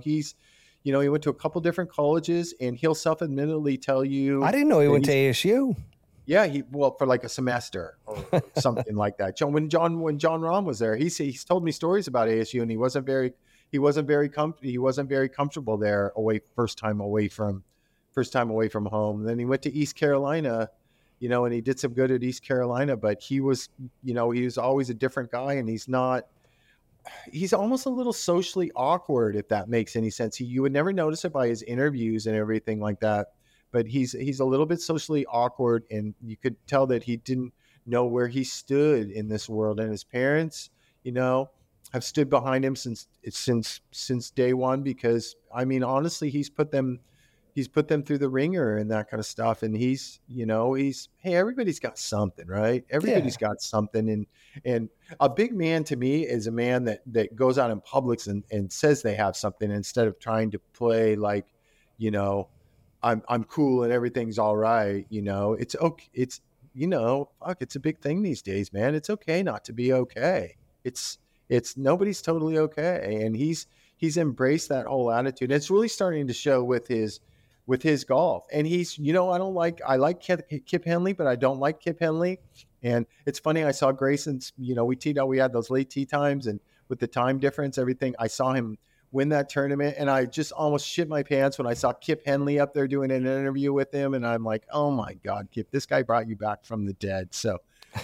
he went to a couple different colleges, and he'll self-admittedly tell you. I didn't know he went to ASU. Yeah. For like a semester or something like that. When John Rahm was there, he's told me stories about ASU, and he wasn't very comfortable there first time away from home. And then he went to East Carolina, you know, and he did some good at East Carolina, but he was always a different guy, and he's almost a little socially awkward, if that makes any sense. You would never notice it by his interviews and everything like that, but he's a little bit socially awkward, and you could tell that he didn't know where he stood in this world. And his parents, you know, have stood behind him since day one, because, I mean, honestly, he's put them he's put them through the ringer and that kind of stuff. And he's, hey, everybody's got something, right? Everybody's got something. And a big man to me is a man that goes out in public and says they have something instead of trying to play like, I'm cool and everything's all right. It's okay. It's, it's a big thing these days, man. It's okay not to be okay. It's nobody's totally okay. And he's embraced that whole attitude. It's really starting to show with his golf. And he's, I like Kip Henley, but I don't like Kip Henley. And it's funny. I saw Grayson's, we teed out, we had those late tee times and with the time difference, everything, I saw him win that tournament. And I just almost shit my pants when I saw Kip Henley up there doing an interview with him. And I'm like, oh my God, Kip, this guy brought you back from the dead. So,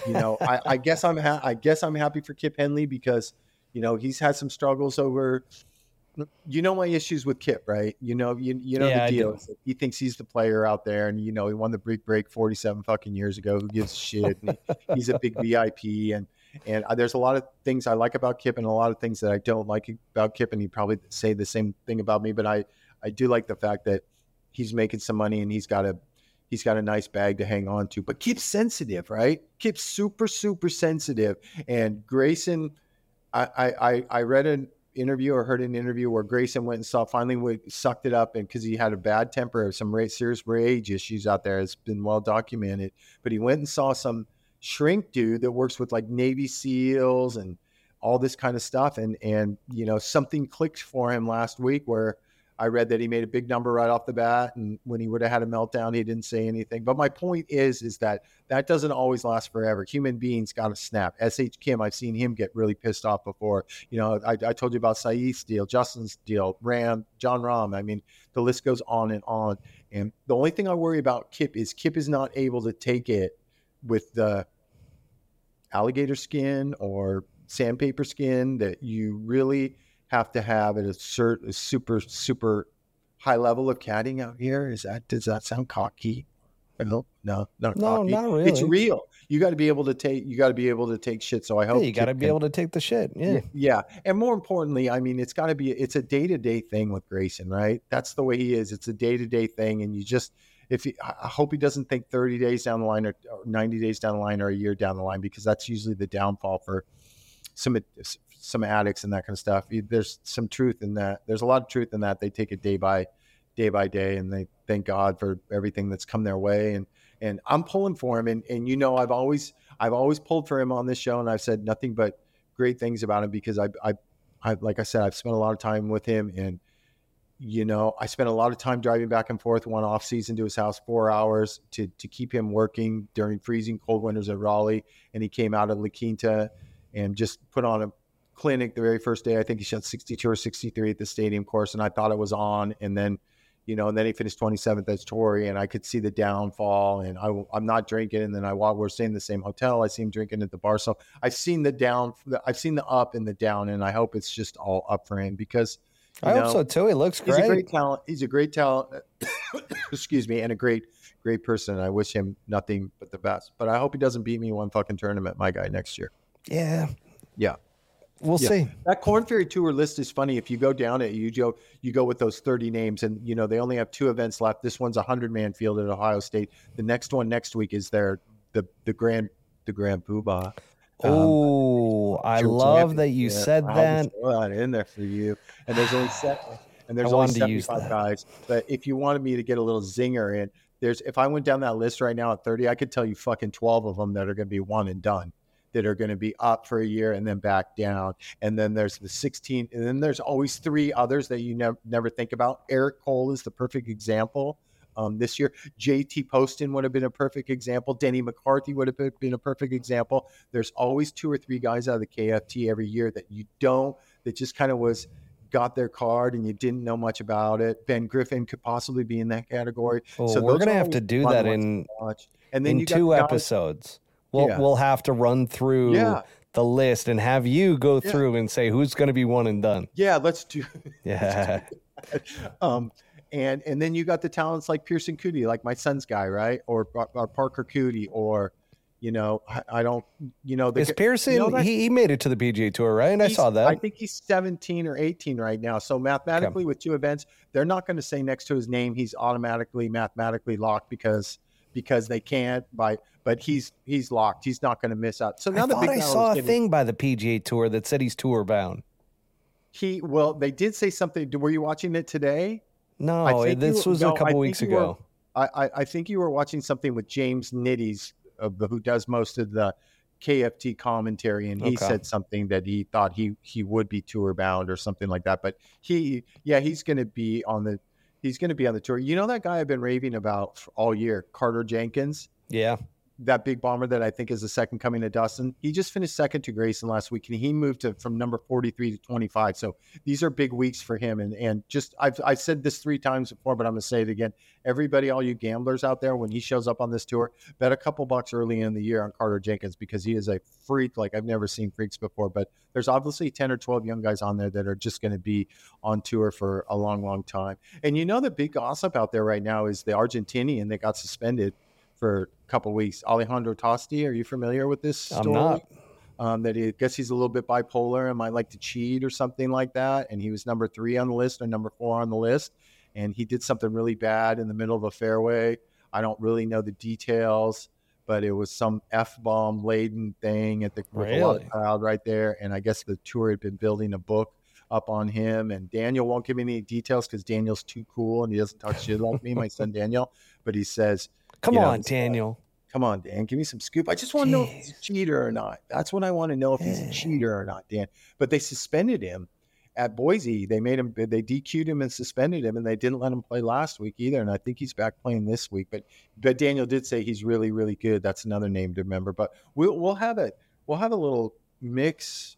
I guess I'm happy for Kip Henley because, he's had some struggles over, my issues with Kip, right? The deal. He thinks he's the player out there and, he won the big break 47 fucking years ago. Who gives a shit? And he's a big VIP and there's a lot of things I like about Kip and a lot of things that I don't like about Kip. And he'd probably say the same thing about me, but I do like the fact that he's making some money and he's got a nice bag to hang on to, but Kip's sensitive, right? Kip's super, super sensitive. And Grayson, I read an interview or heard an interview where Grayson went and sucked it up, and because he had a bad temper or some serious rage issues out there, it's been well documented. But he went and saw some shrink dude that works with like Navy SEALs and all this kind of stuff, and something clicked for him last week where I read that he made a big number right off the bat, and when he would have had a meltdown, he didn't say anything. But my point is that doesn't always last forever. Human beings got to snap. S.H. Kim, I've seen him get really pissed off before. I told you about Sahith's deal, Justin's deal, John Rahm. I mean, the list goes on and on. And the only thing I worry about Kip is not able to take it with the alligator skin or sandpaper skin that you really – have to have at a super, super high level of caddying out here. Does that sound cocky? No, not really. It's real. You got to be able to take shit. So I hope you got to be able to take the shit. Yeah. And more importantly, I mean, it's a day-to-day thing with Grayson, right? That's the way he is. It's a day-to-day thing. And I hope he doesn't think 30 days down the line or 90 days down the line or a year down the line, because that's usually the downfall for some addicts and that kind of stuff. There's some truth in that. There's a lot of truth in that. They take it day by day, and they thank God for everything that's come their way. And I'm pulling for him. And I've always pulled for him on this show, and I've said nothing but great things about him because I like I said, I've spent a lot of time with him, and I spent a lot of time driving back and forth one off season to his house, 4 hours to keep him working during freezing cold winters at Raleigh. And he came out of La Quinta and just put on a clinic the very first day. I think he shot 62 or 63 at the stadium course, and I thought it was on. And then, and then he finished 27th at Torrey, and I could see the downfall. And I'm not drinking. And then we're staying in the same hotel. I see him drinking at the bar. So I've seen the down. I've seen the up and the down, and I hope it's just all up for him because I hope so too. He looks great. He's a great talent. Excuse me, and a great person. I wish him nothing but the best. But I hope he doesn't beat me one fucking tournament, my guy, next year. Yeah. We'll see. That Corn Ferry Tour list is funny. If you go down it, you go with those 30 names, and they only have 2 events left. This one's a 100-man field at Ohio State. The next one next week is the grand poobah. Oh, I love that you said that. I'll just in there for you. And there's only 75 guys. But if you wanted me to get a little zinger in, if I went down that list right now at 30, I could tell you fucking 12 of them that are going to be one and done, that are going to be up for a year and then back down. And then there's the 16, and then there's always 3 others that you never think about. Eric Cole is the perfect example this year. JT Poston would have been a perfect example. Denny McCarthy would have been a perfect example. There's always 2 or 3 guys out of the KFT every year that just kind of got their card and you didn't know much about it. Ben Griffin could possibly be in that category. Well, so we're going to have to do that in 2 episodes. We'll have to run through the list and have you go through and say who's going to be one and done. Yeah, let's do. Yeah. And then you got the talents like Pearson Coody, like my son's guy, right? Or Parker Coody, or I don't, is Pearson, he made it to the PGA Tour, right? And I saw that. I think he's 17 or 18 right now. So mathematically, with two events, they're not going to say next to his name he's automatically mathematically locked because they can't by, but he's locked. He's not going to miss out. So now I saw a thing by the PGA Tour that said he's tour bound. Well, they did say something. Were you watching it today? No, this was a couple weeks ago. I think you were watching something with James Nitties, who does most of the KFT commentary, and he said something that he thought he would be tour bound or something like that. But he's going to be on the tour. You know that guy I've been raving about all year, Carter Jenkins? Yeah. That big bomber that I think is the second coming to Dustin. He just finished second to Grayson last week, and he moved from number 43 to 25. So these are big weeks for him. And just, I've said this 3 times before, but I'm going to say it again. Everybody, all you gamblers out there, when he shows up on this tour, bet a couple bucks early in the year on Carter Jenkins, because he is a freak like I've never seen freaks before. But there's obviously 10 or 12 young guys on there that are just going to be on tour for a long, long time. And the big gossip out there right now is the Argentinian that got suspended for a couple of weeks, Alejandro Tosti. Are you familiar with this story? I'm not. That I guess he's a little bit bipolar and might like to cheat or something like that. And he was number 3 on the list or number 4 on the list. And he did something really bad in the middle of a fairway. I don't really know the details, but it was some F-bomb laden thing at the crowd right there. And I guess the tour had been building a book up on him, and Daniel won't give me any details because Daniel's too cool and he doesn't talk shit like me, my son Daniel. But he says, Daniel. Come on, Dan. Give me some scoop. I just want to know if he's a cheater or not. That's what I want to know, if he's a cheater or not, Dan. But they suspended him at Boise. They DQ'd him and suspended him, and they didn't let him play last week either. And I think he's back playing this week. But Daniel did say he's really, really good. That's another name to remember. But we'll have a little mix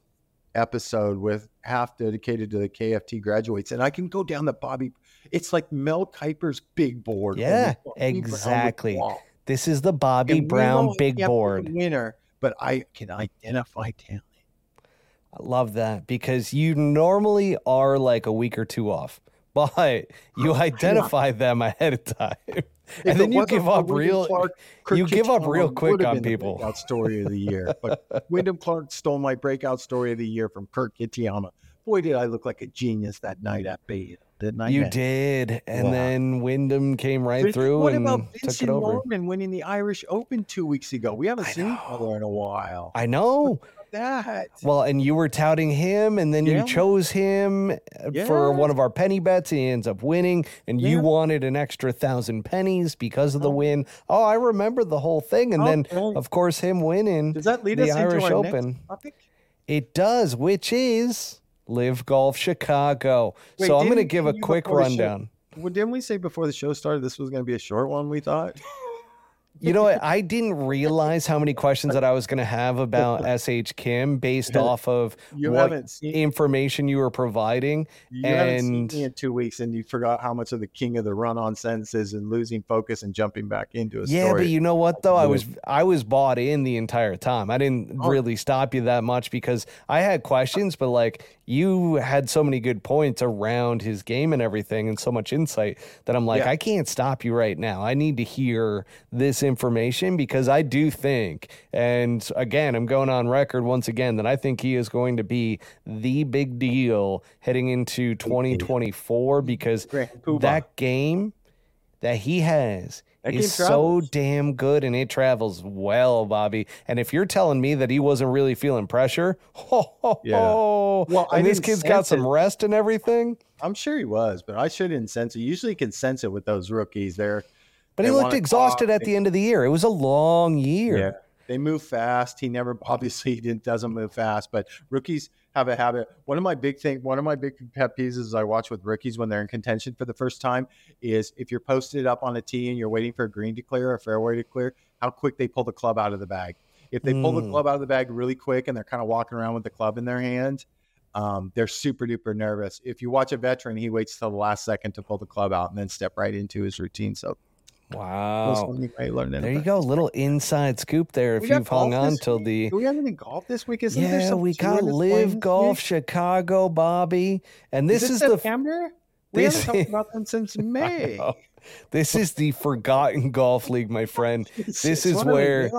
episode with half dedicated to the KFT graduates, and I can go down the Bobby. It's like Mel Kiper's big board. Yeah, exactly. This is the Bobby Brown big board winner, but I can identify talent. I love that, because you normally are like a week or two off, but you identify them ahead of time, and then you give up real quick on people. Breakout story of the year, but Wyndham Clark stole my breakout story of the year from Kirk Kitayama. Boy, did I look like a genius that night at Bay. You did. And then Wyndham came through. What about Vincent Norman winning the Irish Open 2 weeks ago? We haven't seen each other in a while. I know. That. Well, and you were touting him, and then you chose him for one of our penny bets. He ends up winning, and you wanted an extra 1,000 pennies because of the win. Oh, I remember the whole thing. And then, of course, him winning. Does that lead us Irish into our Open next topic? It does, which is Live Golf Chicago. Wait, so I'm going to give a quick rundown. Didn't we say before the show started this was going to be a short one, we thought? You know what? I didn't realize how many questions that I was going to have about S.H. Kim based off of information you were providing. You haven't seen me in 2 weeks, and you forgot how much of the king of the run-on sentences and losing focus and jumping back into a story. Yeah, but you know what, though? I was bought in the entire time. I didn't really stop you that much because I had questions, but you had so many good points around his game and everything and so much insight that I'm like, I can't stop you right now. I need to hear this information, because I do think, and again, I'm going on record once again, that I think he is going to be the big deal heading into 2024, because that game that he has is so damn good, and it travels well, Bobby. And if you're telling me that he wasn't really feeling pressure, well, and this kid's got some rest and everything. I'm sure he was, but I shouldn't sense it. Usually you can sense it with those rookies there. But he looked exhausted at the end of the year. It was a long year. Yeah, they move fast. He doesn't move fast, but rookies have a habit. One of my big pet peeves is I watch with rookies when they're in contention for the first time is if you're posted up on a tee and you're waiting for a green to clear or a fairway to clear, how quick they pull the club out of the bag. If they pull the club out of the bag really quick and they're kind of walking around with the club in their hand, they're super duper nervous. If you watch a veteran, he waits till the last second to pull the club out and then step right into his routine. So wow. There you go. Little inside scoop there. If you've hung on till the. Do we have any golf this week? We got Live Golf Chicago, Bobby. And this is September? We haven't talked about them since May. This is the forgotten golf league, my friend. This is where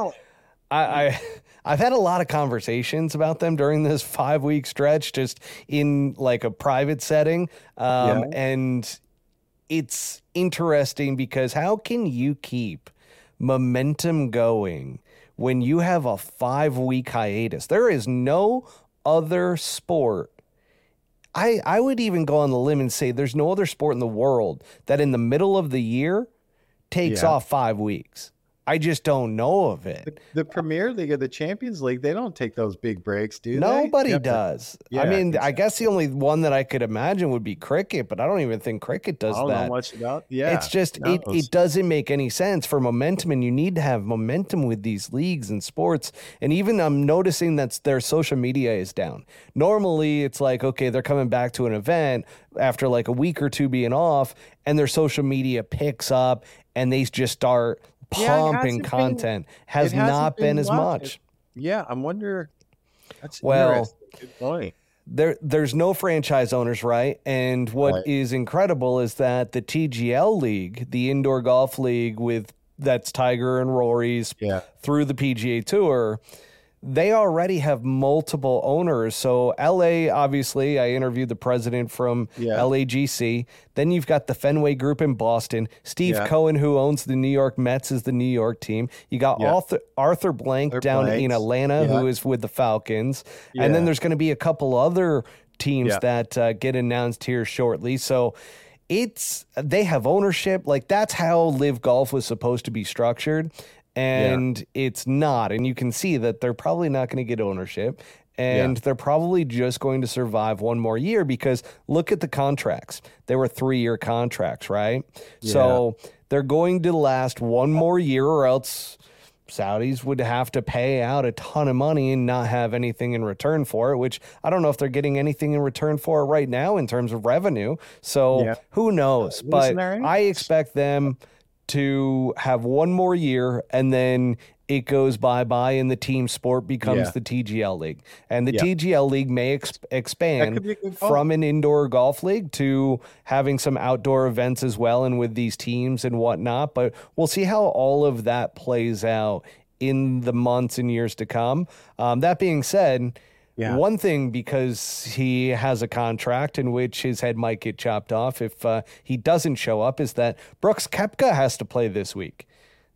I've had a lot of conversations about them during this 5-week stretch, just in like a private setting. And it's interesting because how can you keep momentum going when you have a 5-week hiatus? There is no other sport. I would even go on the limb and say there's no other sport in the world that in the middle of the year takes off 5 weeks. I just don't know of it. The Premier League or the Champions League, they don't take those big breaks, do they? Nobody does. Yeah, I mean, exactly. I guess the only one that I could imagine would be cricket, but I don't even think cricket does that. I don't know much about. Yeah, it's just it doesn't make any sense for momentum, and you need to have momentum with these leagues and sports. And even I'm noticing that their social media is down. Normally, it's like, okay, they're coming back to an event after like a week or two being off, and their social media picks up, and they just start pumping content. Has not been as much. Yeah, I wonder. Well, good point. There's no franchise owners, right? And what is incredible is that the TGL League, the indoor golf league with that's Tiger and Rory's through the PGA Tour, they already have multiple owners. So LA, obviously, I interviewed the president from LAGC. Then you've got the Fenway Group in Boston. Steve Cohen, who owns the New York Mets, is the New York team. You got Arthur Blank in Atlanta, who is with the Falcons. Yeah. And then there's going to be a couple other teams that get announced here shortly. So they have ownership. Like, that's how LIV Golf was supposed to be structured. And it's not. And you can see that they're probably not going to get ownership. And they're probably just going to survive one more year because look at the contracts. They were 3-year contracts, right? Yeah. So they're going to last one more year or else Saudis would have to pay out a ton of money and not have anything in return for it, which I don't know if they're getting anything in return for it right now in terms of revenue. So who knows? But I expect them to have one more year, and then it goes bye-bye, and the team sport becomes the TGL League. And the TGL League may expand from an indoor golf league to having some outdoor events as well and with these teams and whatnot. But we'll see how all of that plays out in the months and years to come. That being said, one thing, because he has a contract in which his head might get chopped off if he doesn't show up, is that Brooks Koepka has to play this week.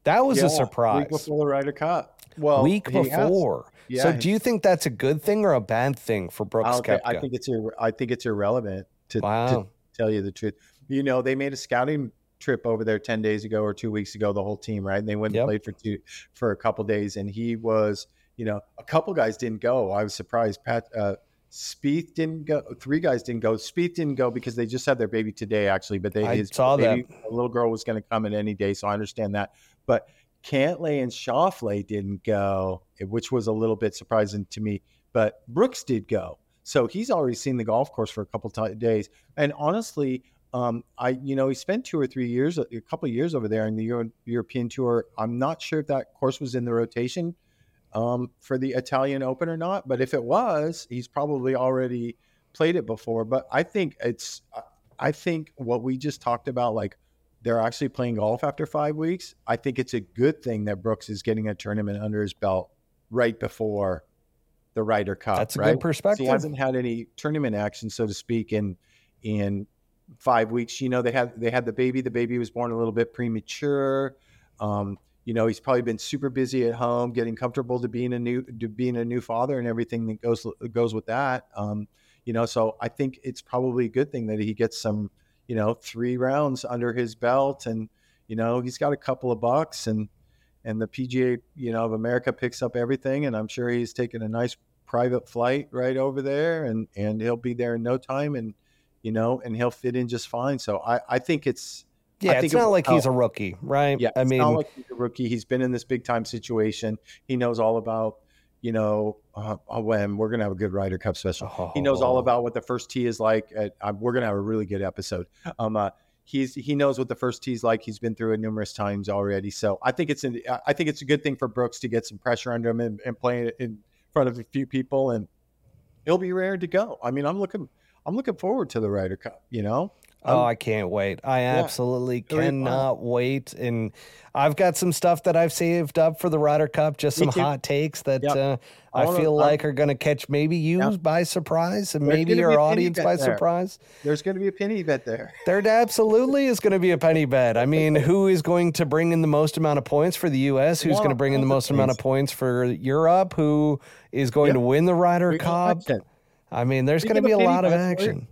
That was a surprise. Week before the Ryder Cup. Well, week before. Yeah, so do you think that's a good thing or a bad thing for Brooks Koepka? I think it's irrelevant to tell you the truth. You know, they made a scouting trip over there 10 days ago or 2 weeks ago, the whole team, right? And they went and played for a couple days, and he was – you know, a couple guys didn't go. I was surprised. Spieth didn't go. 3 guys didn't go. Spieth didn't go because they just had their baby today, actually. But a little girl was going to come in any day, so I understand that. But Cantlay and Schauffele didn't go, which was a little bit surprising to me. But Brooks did go, so he's already seen the golf course for a couple days. And honestly, he spent 2 or 3 years, a couple of years over there in the European Tour. I'm not sure if that course was in the rotation for the Italian Open or not, but if it was, he's probably already played it before. But I think what we just talked about, like they're actually playing golf after 5 weeks. I think it's a good thing that Brooks is getting a tournament under his belt right before the Ryder Cup. That's a good perspective. He hasn't had any tournament action, so to speak, in 5 weeks. You know, they had the baby. The baby was born a little bit premature. You know, he's probably been super busy at home, getting comfortable to being a new father and everything that goes with that. You know, so I think it's probably a good thing that he gets some, 3 rounds under his belt, and you know, he's got a couple of bucks, and the PGA, of America picks up everything, and I'm sure he's taking a nice private flight right over there, and he'll be there in no time, and you know, and he'll fit in just fine. So I think it's. Yeah, it's not like he's a rookie, right? Yeah, I mean, not like he's a rookie. He's been in this big-time situation. He knows all about, when we're going to have a good Ryder Cup special. Oh. He knows all about what the first tee is like. We're going to have a really good episode. He knows what the first tee is like. He's been through it numerous times already. So I think it's a good thing for Brooks to get some pressure under him and play it in front of a few people, and it'll be rare to go. I mean, I'm looking forward to the Ryder Cup. Oh, I can't wait. I absolutely cannot wait. And I've got some stuff that I've saved up for the Ryder Cup, just some hot takes that I feel like are going to catch maybe you by surprise and maybe our audience by surprise. There's going to be a penny bet there. There absolutely is going to be a penny bet. I mean, who is going to bring in the most amount of points for the U.S.? Who's going to bring in the most amount of points for Europe? Who is going to win the Ryder Cup? I mean, there's going to be a lot of action.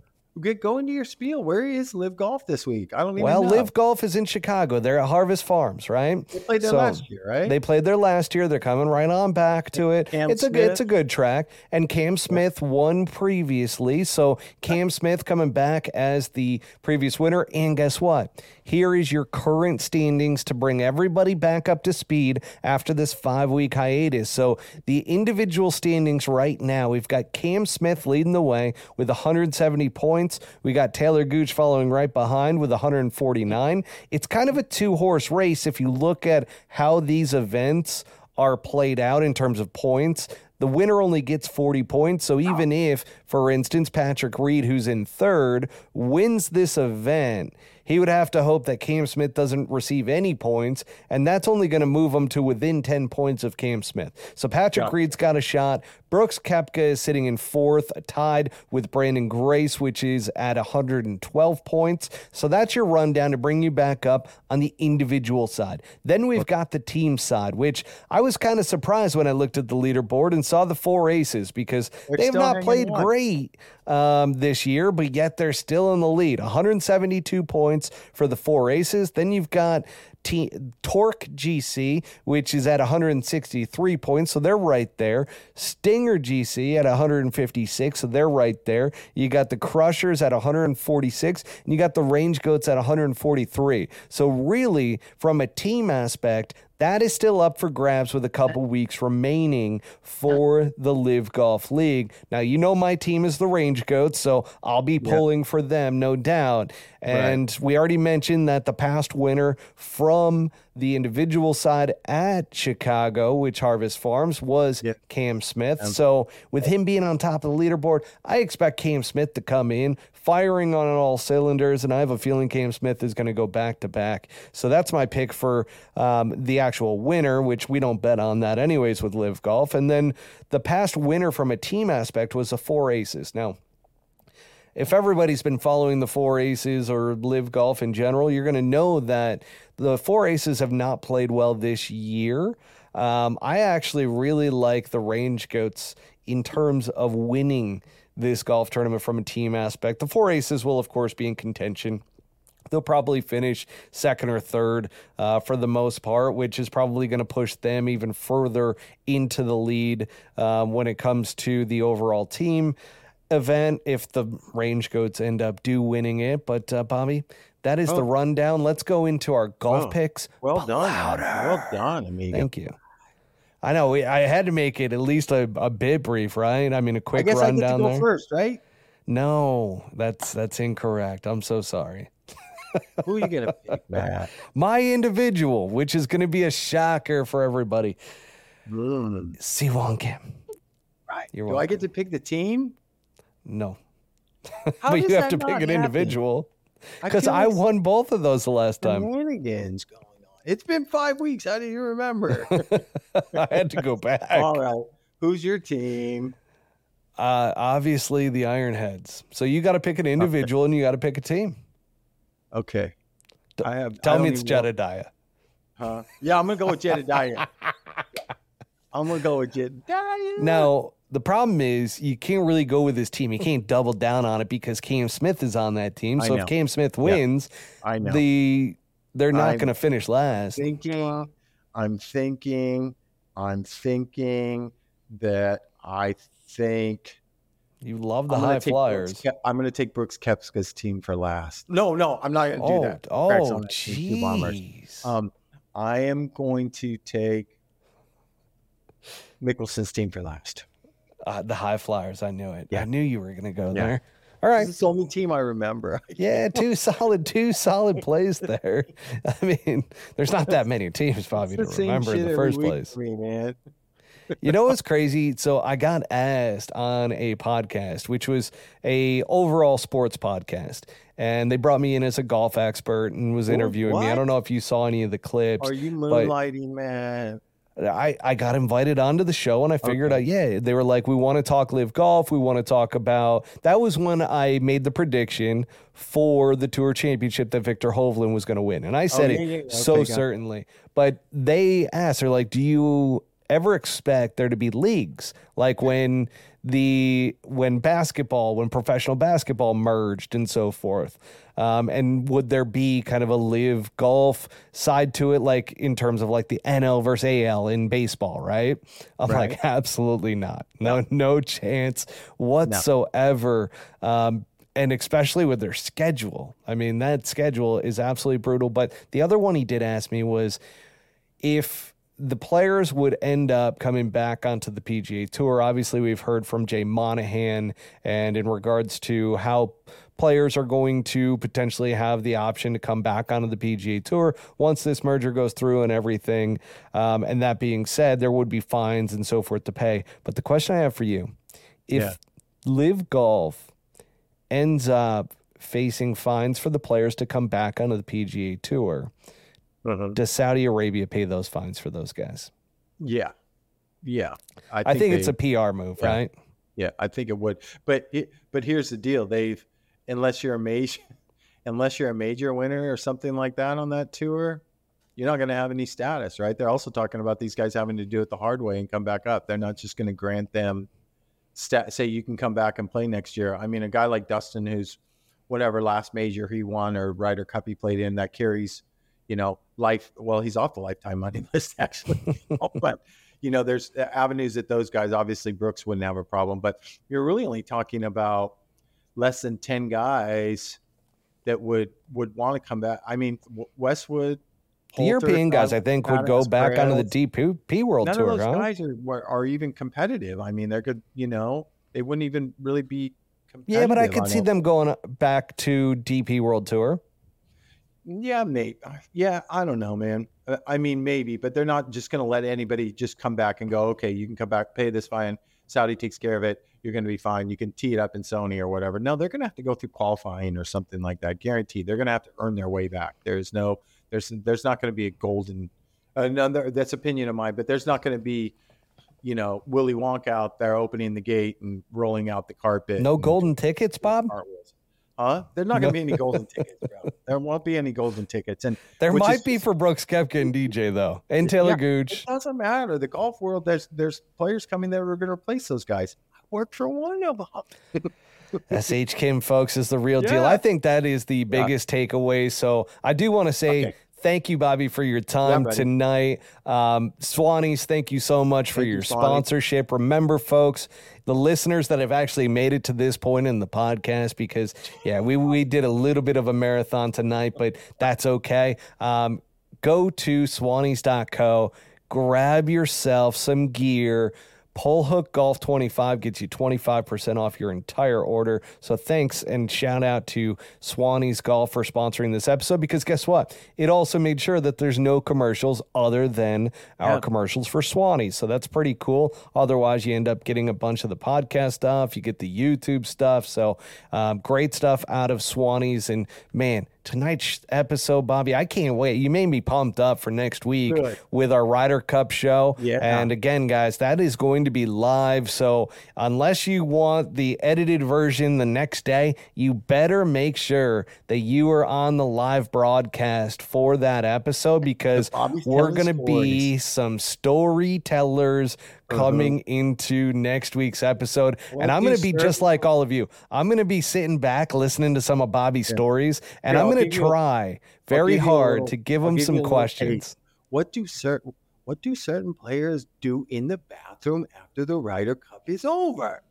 Go into your spiel. Where is Live Golf this week? I don't even know. Well, Live Golf is in Chicago. They're at Harvest Farms, right? They played there last year, right? They played there last year. They're coming right on back to it. It's a good track. And Cam Smith won previously. So Cam Smith coming back as the previous winner. And guess what? Here is your current standings to bring everybody back up to speed after this 5-week hiatus. So the individual standings right now, we've got Cam Smith leading the way with 170 points. We got Taylor Gooch following right behind with 149. It's kind of a two-horse race if you look at how these events are played out in terms of points. The winner only gets 40 points, so even if, for instance, Patrick Reed, who's in third, wins this event, he would have to hope that Cam Smith doesn't receive any points, and that's only going to move him to within 10 points of Cam Smith. So Patrick Reed's got a shot. Brooks Koepka is sitting in fourth, tied with Brandon Grace, which is at 112 points. So that's your rundown to bring you back up on the individual side. Then we've got the team side, which I was kind of surprised when I looked at the leaderboard and saw the Four Aces because they have not played great this year, but yet they're still in the lead. 172 points for the Four Aces. Then you've got Torque GC, which is at 163 points, so they're right there. Stinger GC at 156, so they're right there. You got the Crushers at 146, and you got the Range Goats at 143. So really, from a team aspect, that is still up for grabs with a couple weeks remaining for the Live Golf League. Now, you know my team is the Range Goats, so I'll be pulling for them, no doubt. And we already mentioned that the past winner from the individual side at Chicago, which Harvest Farms, was Cam Smith. So with him being on top of the leaderboard, I expect Cam Smith to come in firing on all cylinders, and I have a feeling Cam Smith is going to go back-to-back. So that's my pick for the actual winner, which we don't bet on that anyways with Live Golf. And then the past winner from a team aspect was the Four Aces. Now, if everybody's been following the Four Aces or Live Golf in general, you're going to know that the Four Aces have not played well this year. I actually really like the Range Goats in terms of winning this golf tournament from a team aspect. The Four Aces will, of course, be in contention. They'll probably finish second or third for the most part, which is probably going to push them even further into the lead when it comes to the overall team event if the Range Goats end up winning it. But, Bobby, that is the rundown. Let's go into our golf picks. Well done. Well done, amigo. Thank you. I know. I had to make it at least a bit brief, right? I mean, a quick rundown there. I guess I get to go first, right? No, that's incorrect. I'm so sorry. Who are you going to pick, Matt? My individual, which is going to be a shocker for everybody. Si Woo and Kim. Right. You're welcome. I get to pick the team? No. How but you have to pick an individual. Because I won both of those the last time. Shenanigans going on. It's been 5 weeks. How do you remember? I had to go back. All right. Who's your team? Obviously, the Ironheads. So you got to pick an individual and you got to pick a team. Okay. Tell me it's Jedediah. Huh? Yeah, I'm going to go with Jedediah. Now, the problem is you can't really go with his team. You can't double down on it because Cam Smith is on that team. So if Cam Smith wins, they're not going to finish last. I'm thinking that I think – you love the high flyers. I'm going to take Brooks Koepka's team for last. No, I'm not going to do that. Oh, jeez. I am going to take Mickelson's team for last. The high flyers. I knew it. Yeah. I knew you were going to go there. All right. It's the only team I remember. two solid plays there. I mean, there's not that many teams, Bobby, to remember in the first place. Me, man. You know what's crazy? So I got asked on a podcast, which was a overall sports podcast, and they brought me in as a golf expert and was interviewing me. I don't know if you saw any of the clips. Are you moonlighting, man? I got invited onto the show, and I figured out, they were like, we want to talk live golf. We want to talk about – that was when I made the prediction for the Tour Championship that Victor Hovland was going to win. And I said certainly. But they asked, they're like, do you ever expect there to be leagues? Like when basketball, when professional basketball merged and so forth. And would there be kind of a live golf side to it, like in terms of like the NL versus AL in baseball, right? I'm like, absolutely not. No chance whatsoever. And especially with their schedule. I mean, that schedule is absolutely brutal. But the other one he did ask me was if the players would end up coming back onto the PGA Tour. Obviously, we've heard from Jay Monahan, and in regards to how players are going to potentially have the option to come back onto the PGA Tour once this merger goes through and everything. And that being said, there would be fines and so forth to pay. But the question I have for you, if Live Golf ends up facing fines for the players to come back onto the PGA Tour, does Saudi Arabia pay those fines for those guys? Yeah. I think it's a PR move, right? Yeah, I think it would. But here's the deal. Unless you're a major winner or something like that on that tour, you're not going to have any status, right? They're also talking about these guys having to do it the hard way and come back up. They're not just going to grant them say you can come back and play next year. I mean, a guy like Dustin, who's whatever last major he won or Ryder Cup he played in, that carries, he's off the lifetime money list, actually. But, there's avenues that those guys, obviously Brooks wouldn't have a problem, but you're really only talking about less than 10 guys that would want to come back. I mean, Westwood. The Holter, European guys, I think, would go back onto the DP World Tour. None of those guys are even competitive. I mean, they wouldn't even really be competitive. Yeah, but I could see them going back to DP World Tour. Yeah, maybe. Yeah, I don't know, man. I mean, maybe, but they're not just going to let anybody just come back and go, okay, you can come back, pay this fine. Saudi takes care of it. You're going to be fine. You can tee it up in Sony or whatever. No, they're going to have to go through qualifying or something like that. Guaranteed. They're going to have to earn their way back. There's not going to be a golden, another, that's opinion of mine, but there's not going to be, Willy Wonka out there opening the gate and rolling out the carpet. No golden tickets, Bob? There's not going to be any golden tickets, bro. There won't be any golden tickets. And there might be for Brooks Koepka and DJ, though, and Taylor Gooch. It doesn't matter. The golf world, there's players coming there who are going to replace those guys. I worked for one of them. S.H. Kim, folks, is the real deal. I think that is the biggest takeaway. So I do want to say thank you, Bobby, for your time tonight. Swannies, thank you so much for your sponsorship. Remember, folks, the listeners that have actually made it to this point in the podcast, because we did a little bit of a marathon tonight, but that's okay. Go to swannies.co, grab yourself some gear. Pole Hook Golf 25 gets you 25% off your entire order. So thanks and shout out to Swannies Golf for sponsoring this episode, because guess what? It also made sure that there's no commercials other than our commercials for Swannies. So that's pretty cool. Otherwise, you end up getting a bunch of the podcast stuff. You get the YouTube stuff. So great stuff out of Swannies. And man, tonight's episode, Bobby, I can't wait. You made me pumped up for next week with our Ryder Cup show. Yeah. And again, guys, that is going to be live. So unless you want the edited version the next day, you better make sure that you are on the live broadcast for that episode, because we're going to be some storytellers coming into next week's episode. And I'm going to be just like all of you. I'm going to be sitting back listening to some of Bobby's stories, and I'm going to try very hard to give him some questions. What do certain players do in the bathroom after the Ryder Cup is over?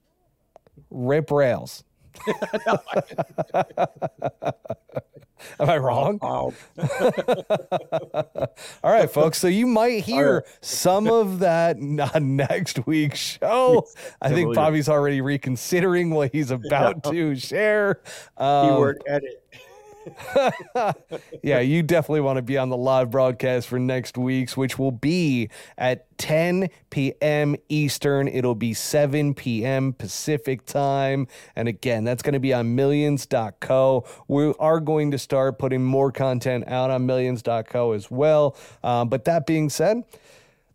Rip rails. Am I wrong? Oh. All right, folks. So you might hear some of that on next week's show. I think Bobby's already reconsidering what he's about to share. Keyword edit. Yeah, you definitely want to be on the live broadcast for next week's, which will be at 10 p.m. Eastern. It'll be 7 p.m. Pacific time. And again, that's going to be on Millions.co. We are going to start putting more content out on Millions.co as well. But that being said,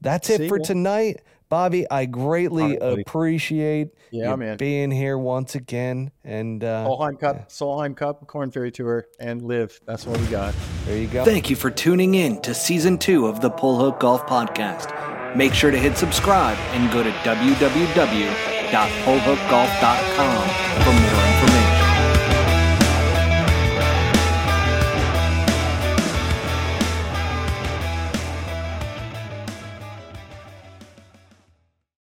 that's it for tonight. Bobby, I greatly appreciate you being here once again. And Solheim Cup, Solheim Cup, Corn Ferry Tour, and live. That's what we got. There you go. Thank you for tuning in to Season 2 of the Pull Hook Golf Podcast. Make sure to hit subscribe and go to www.pullhookgolf.com for more information.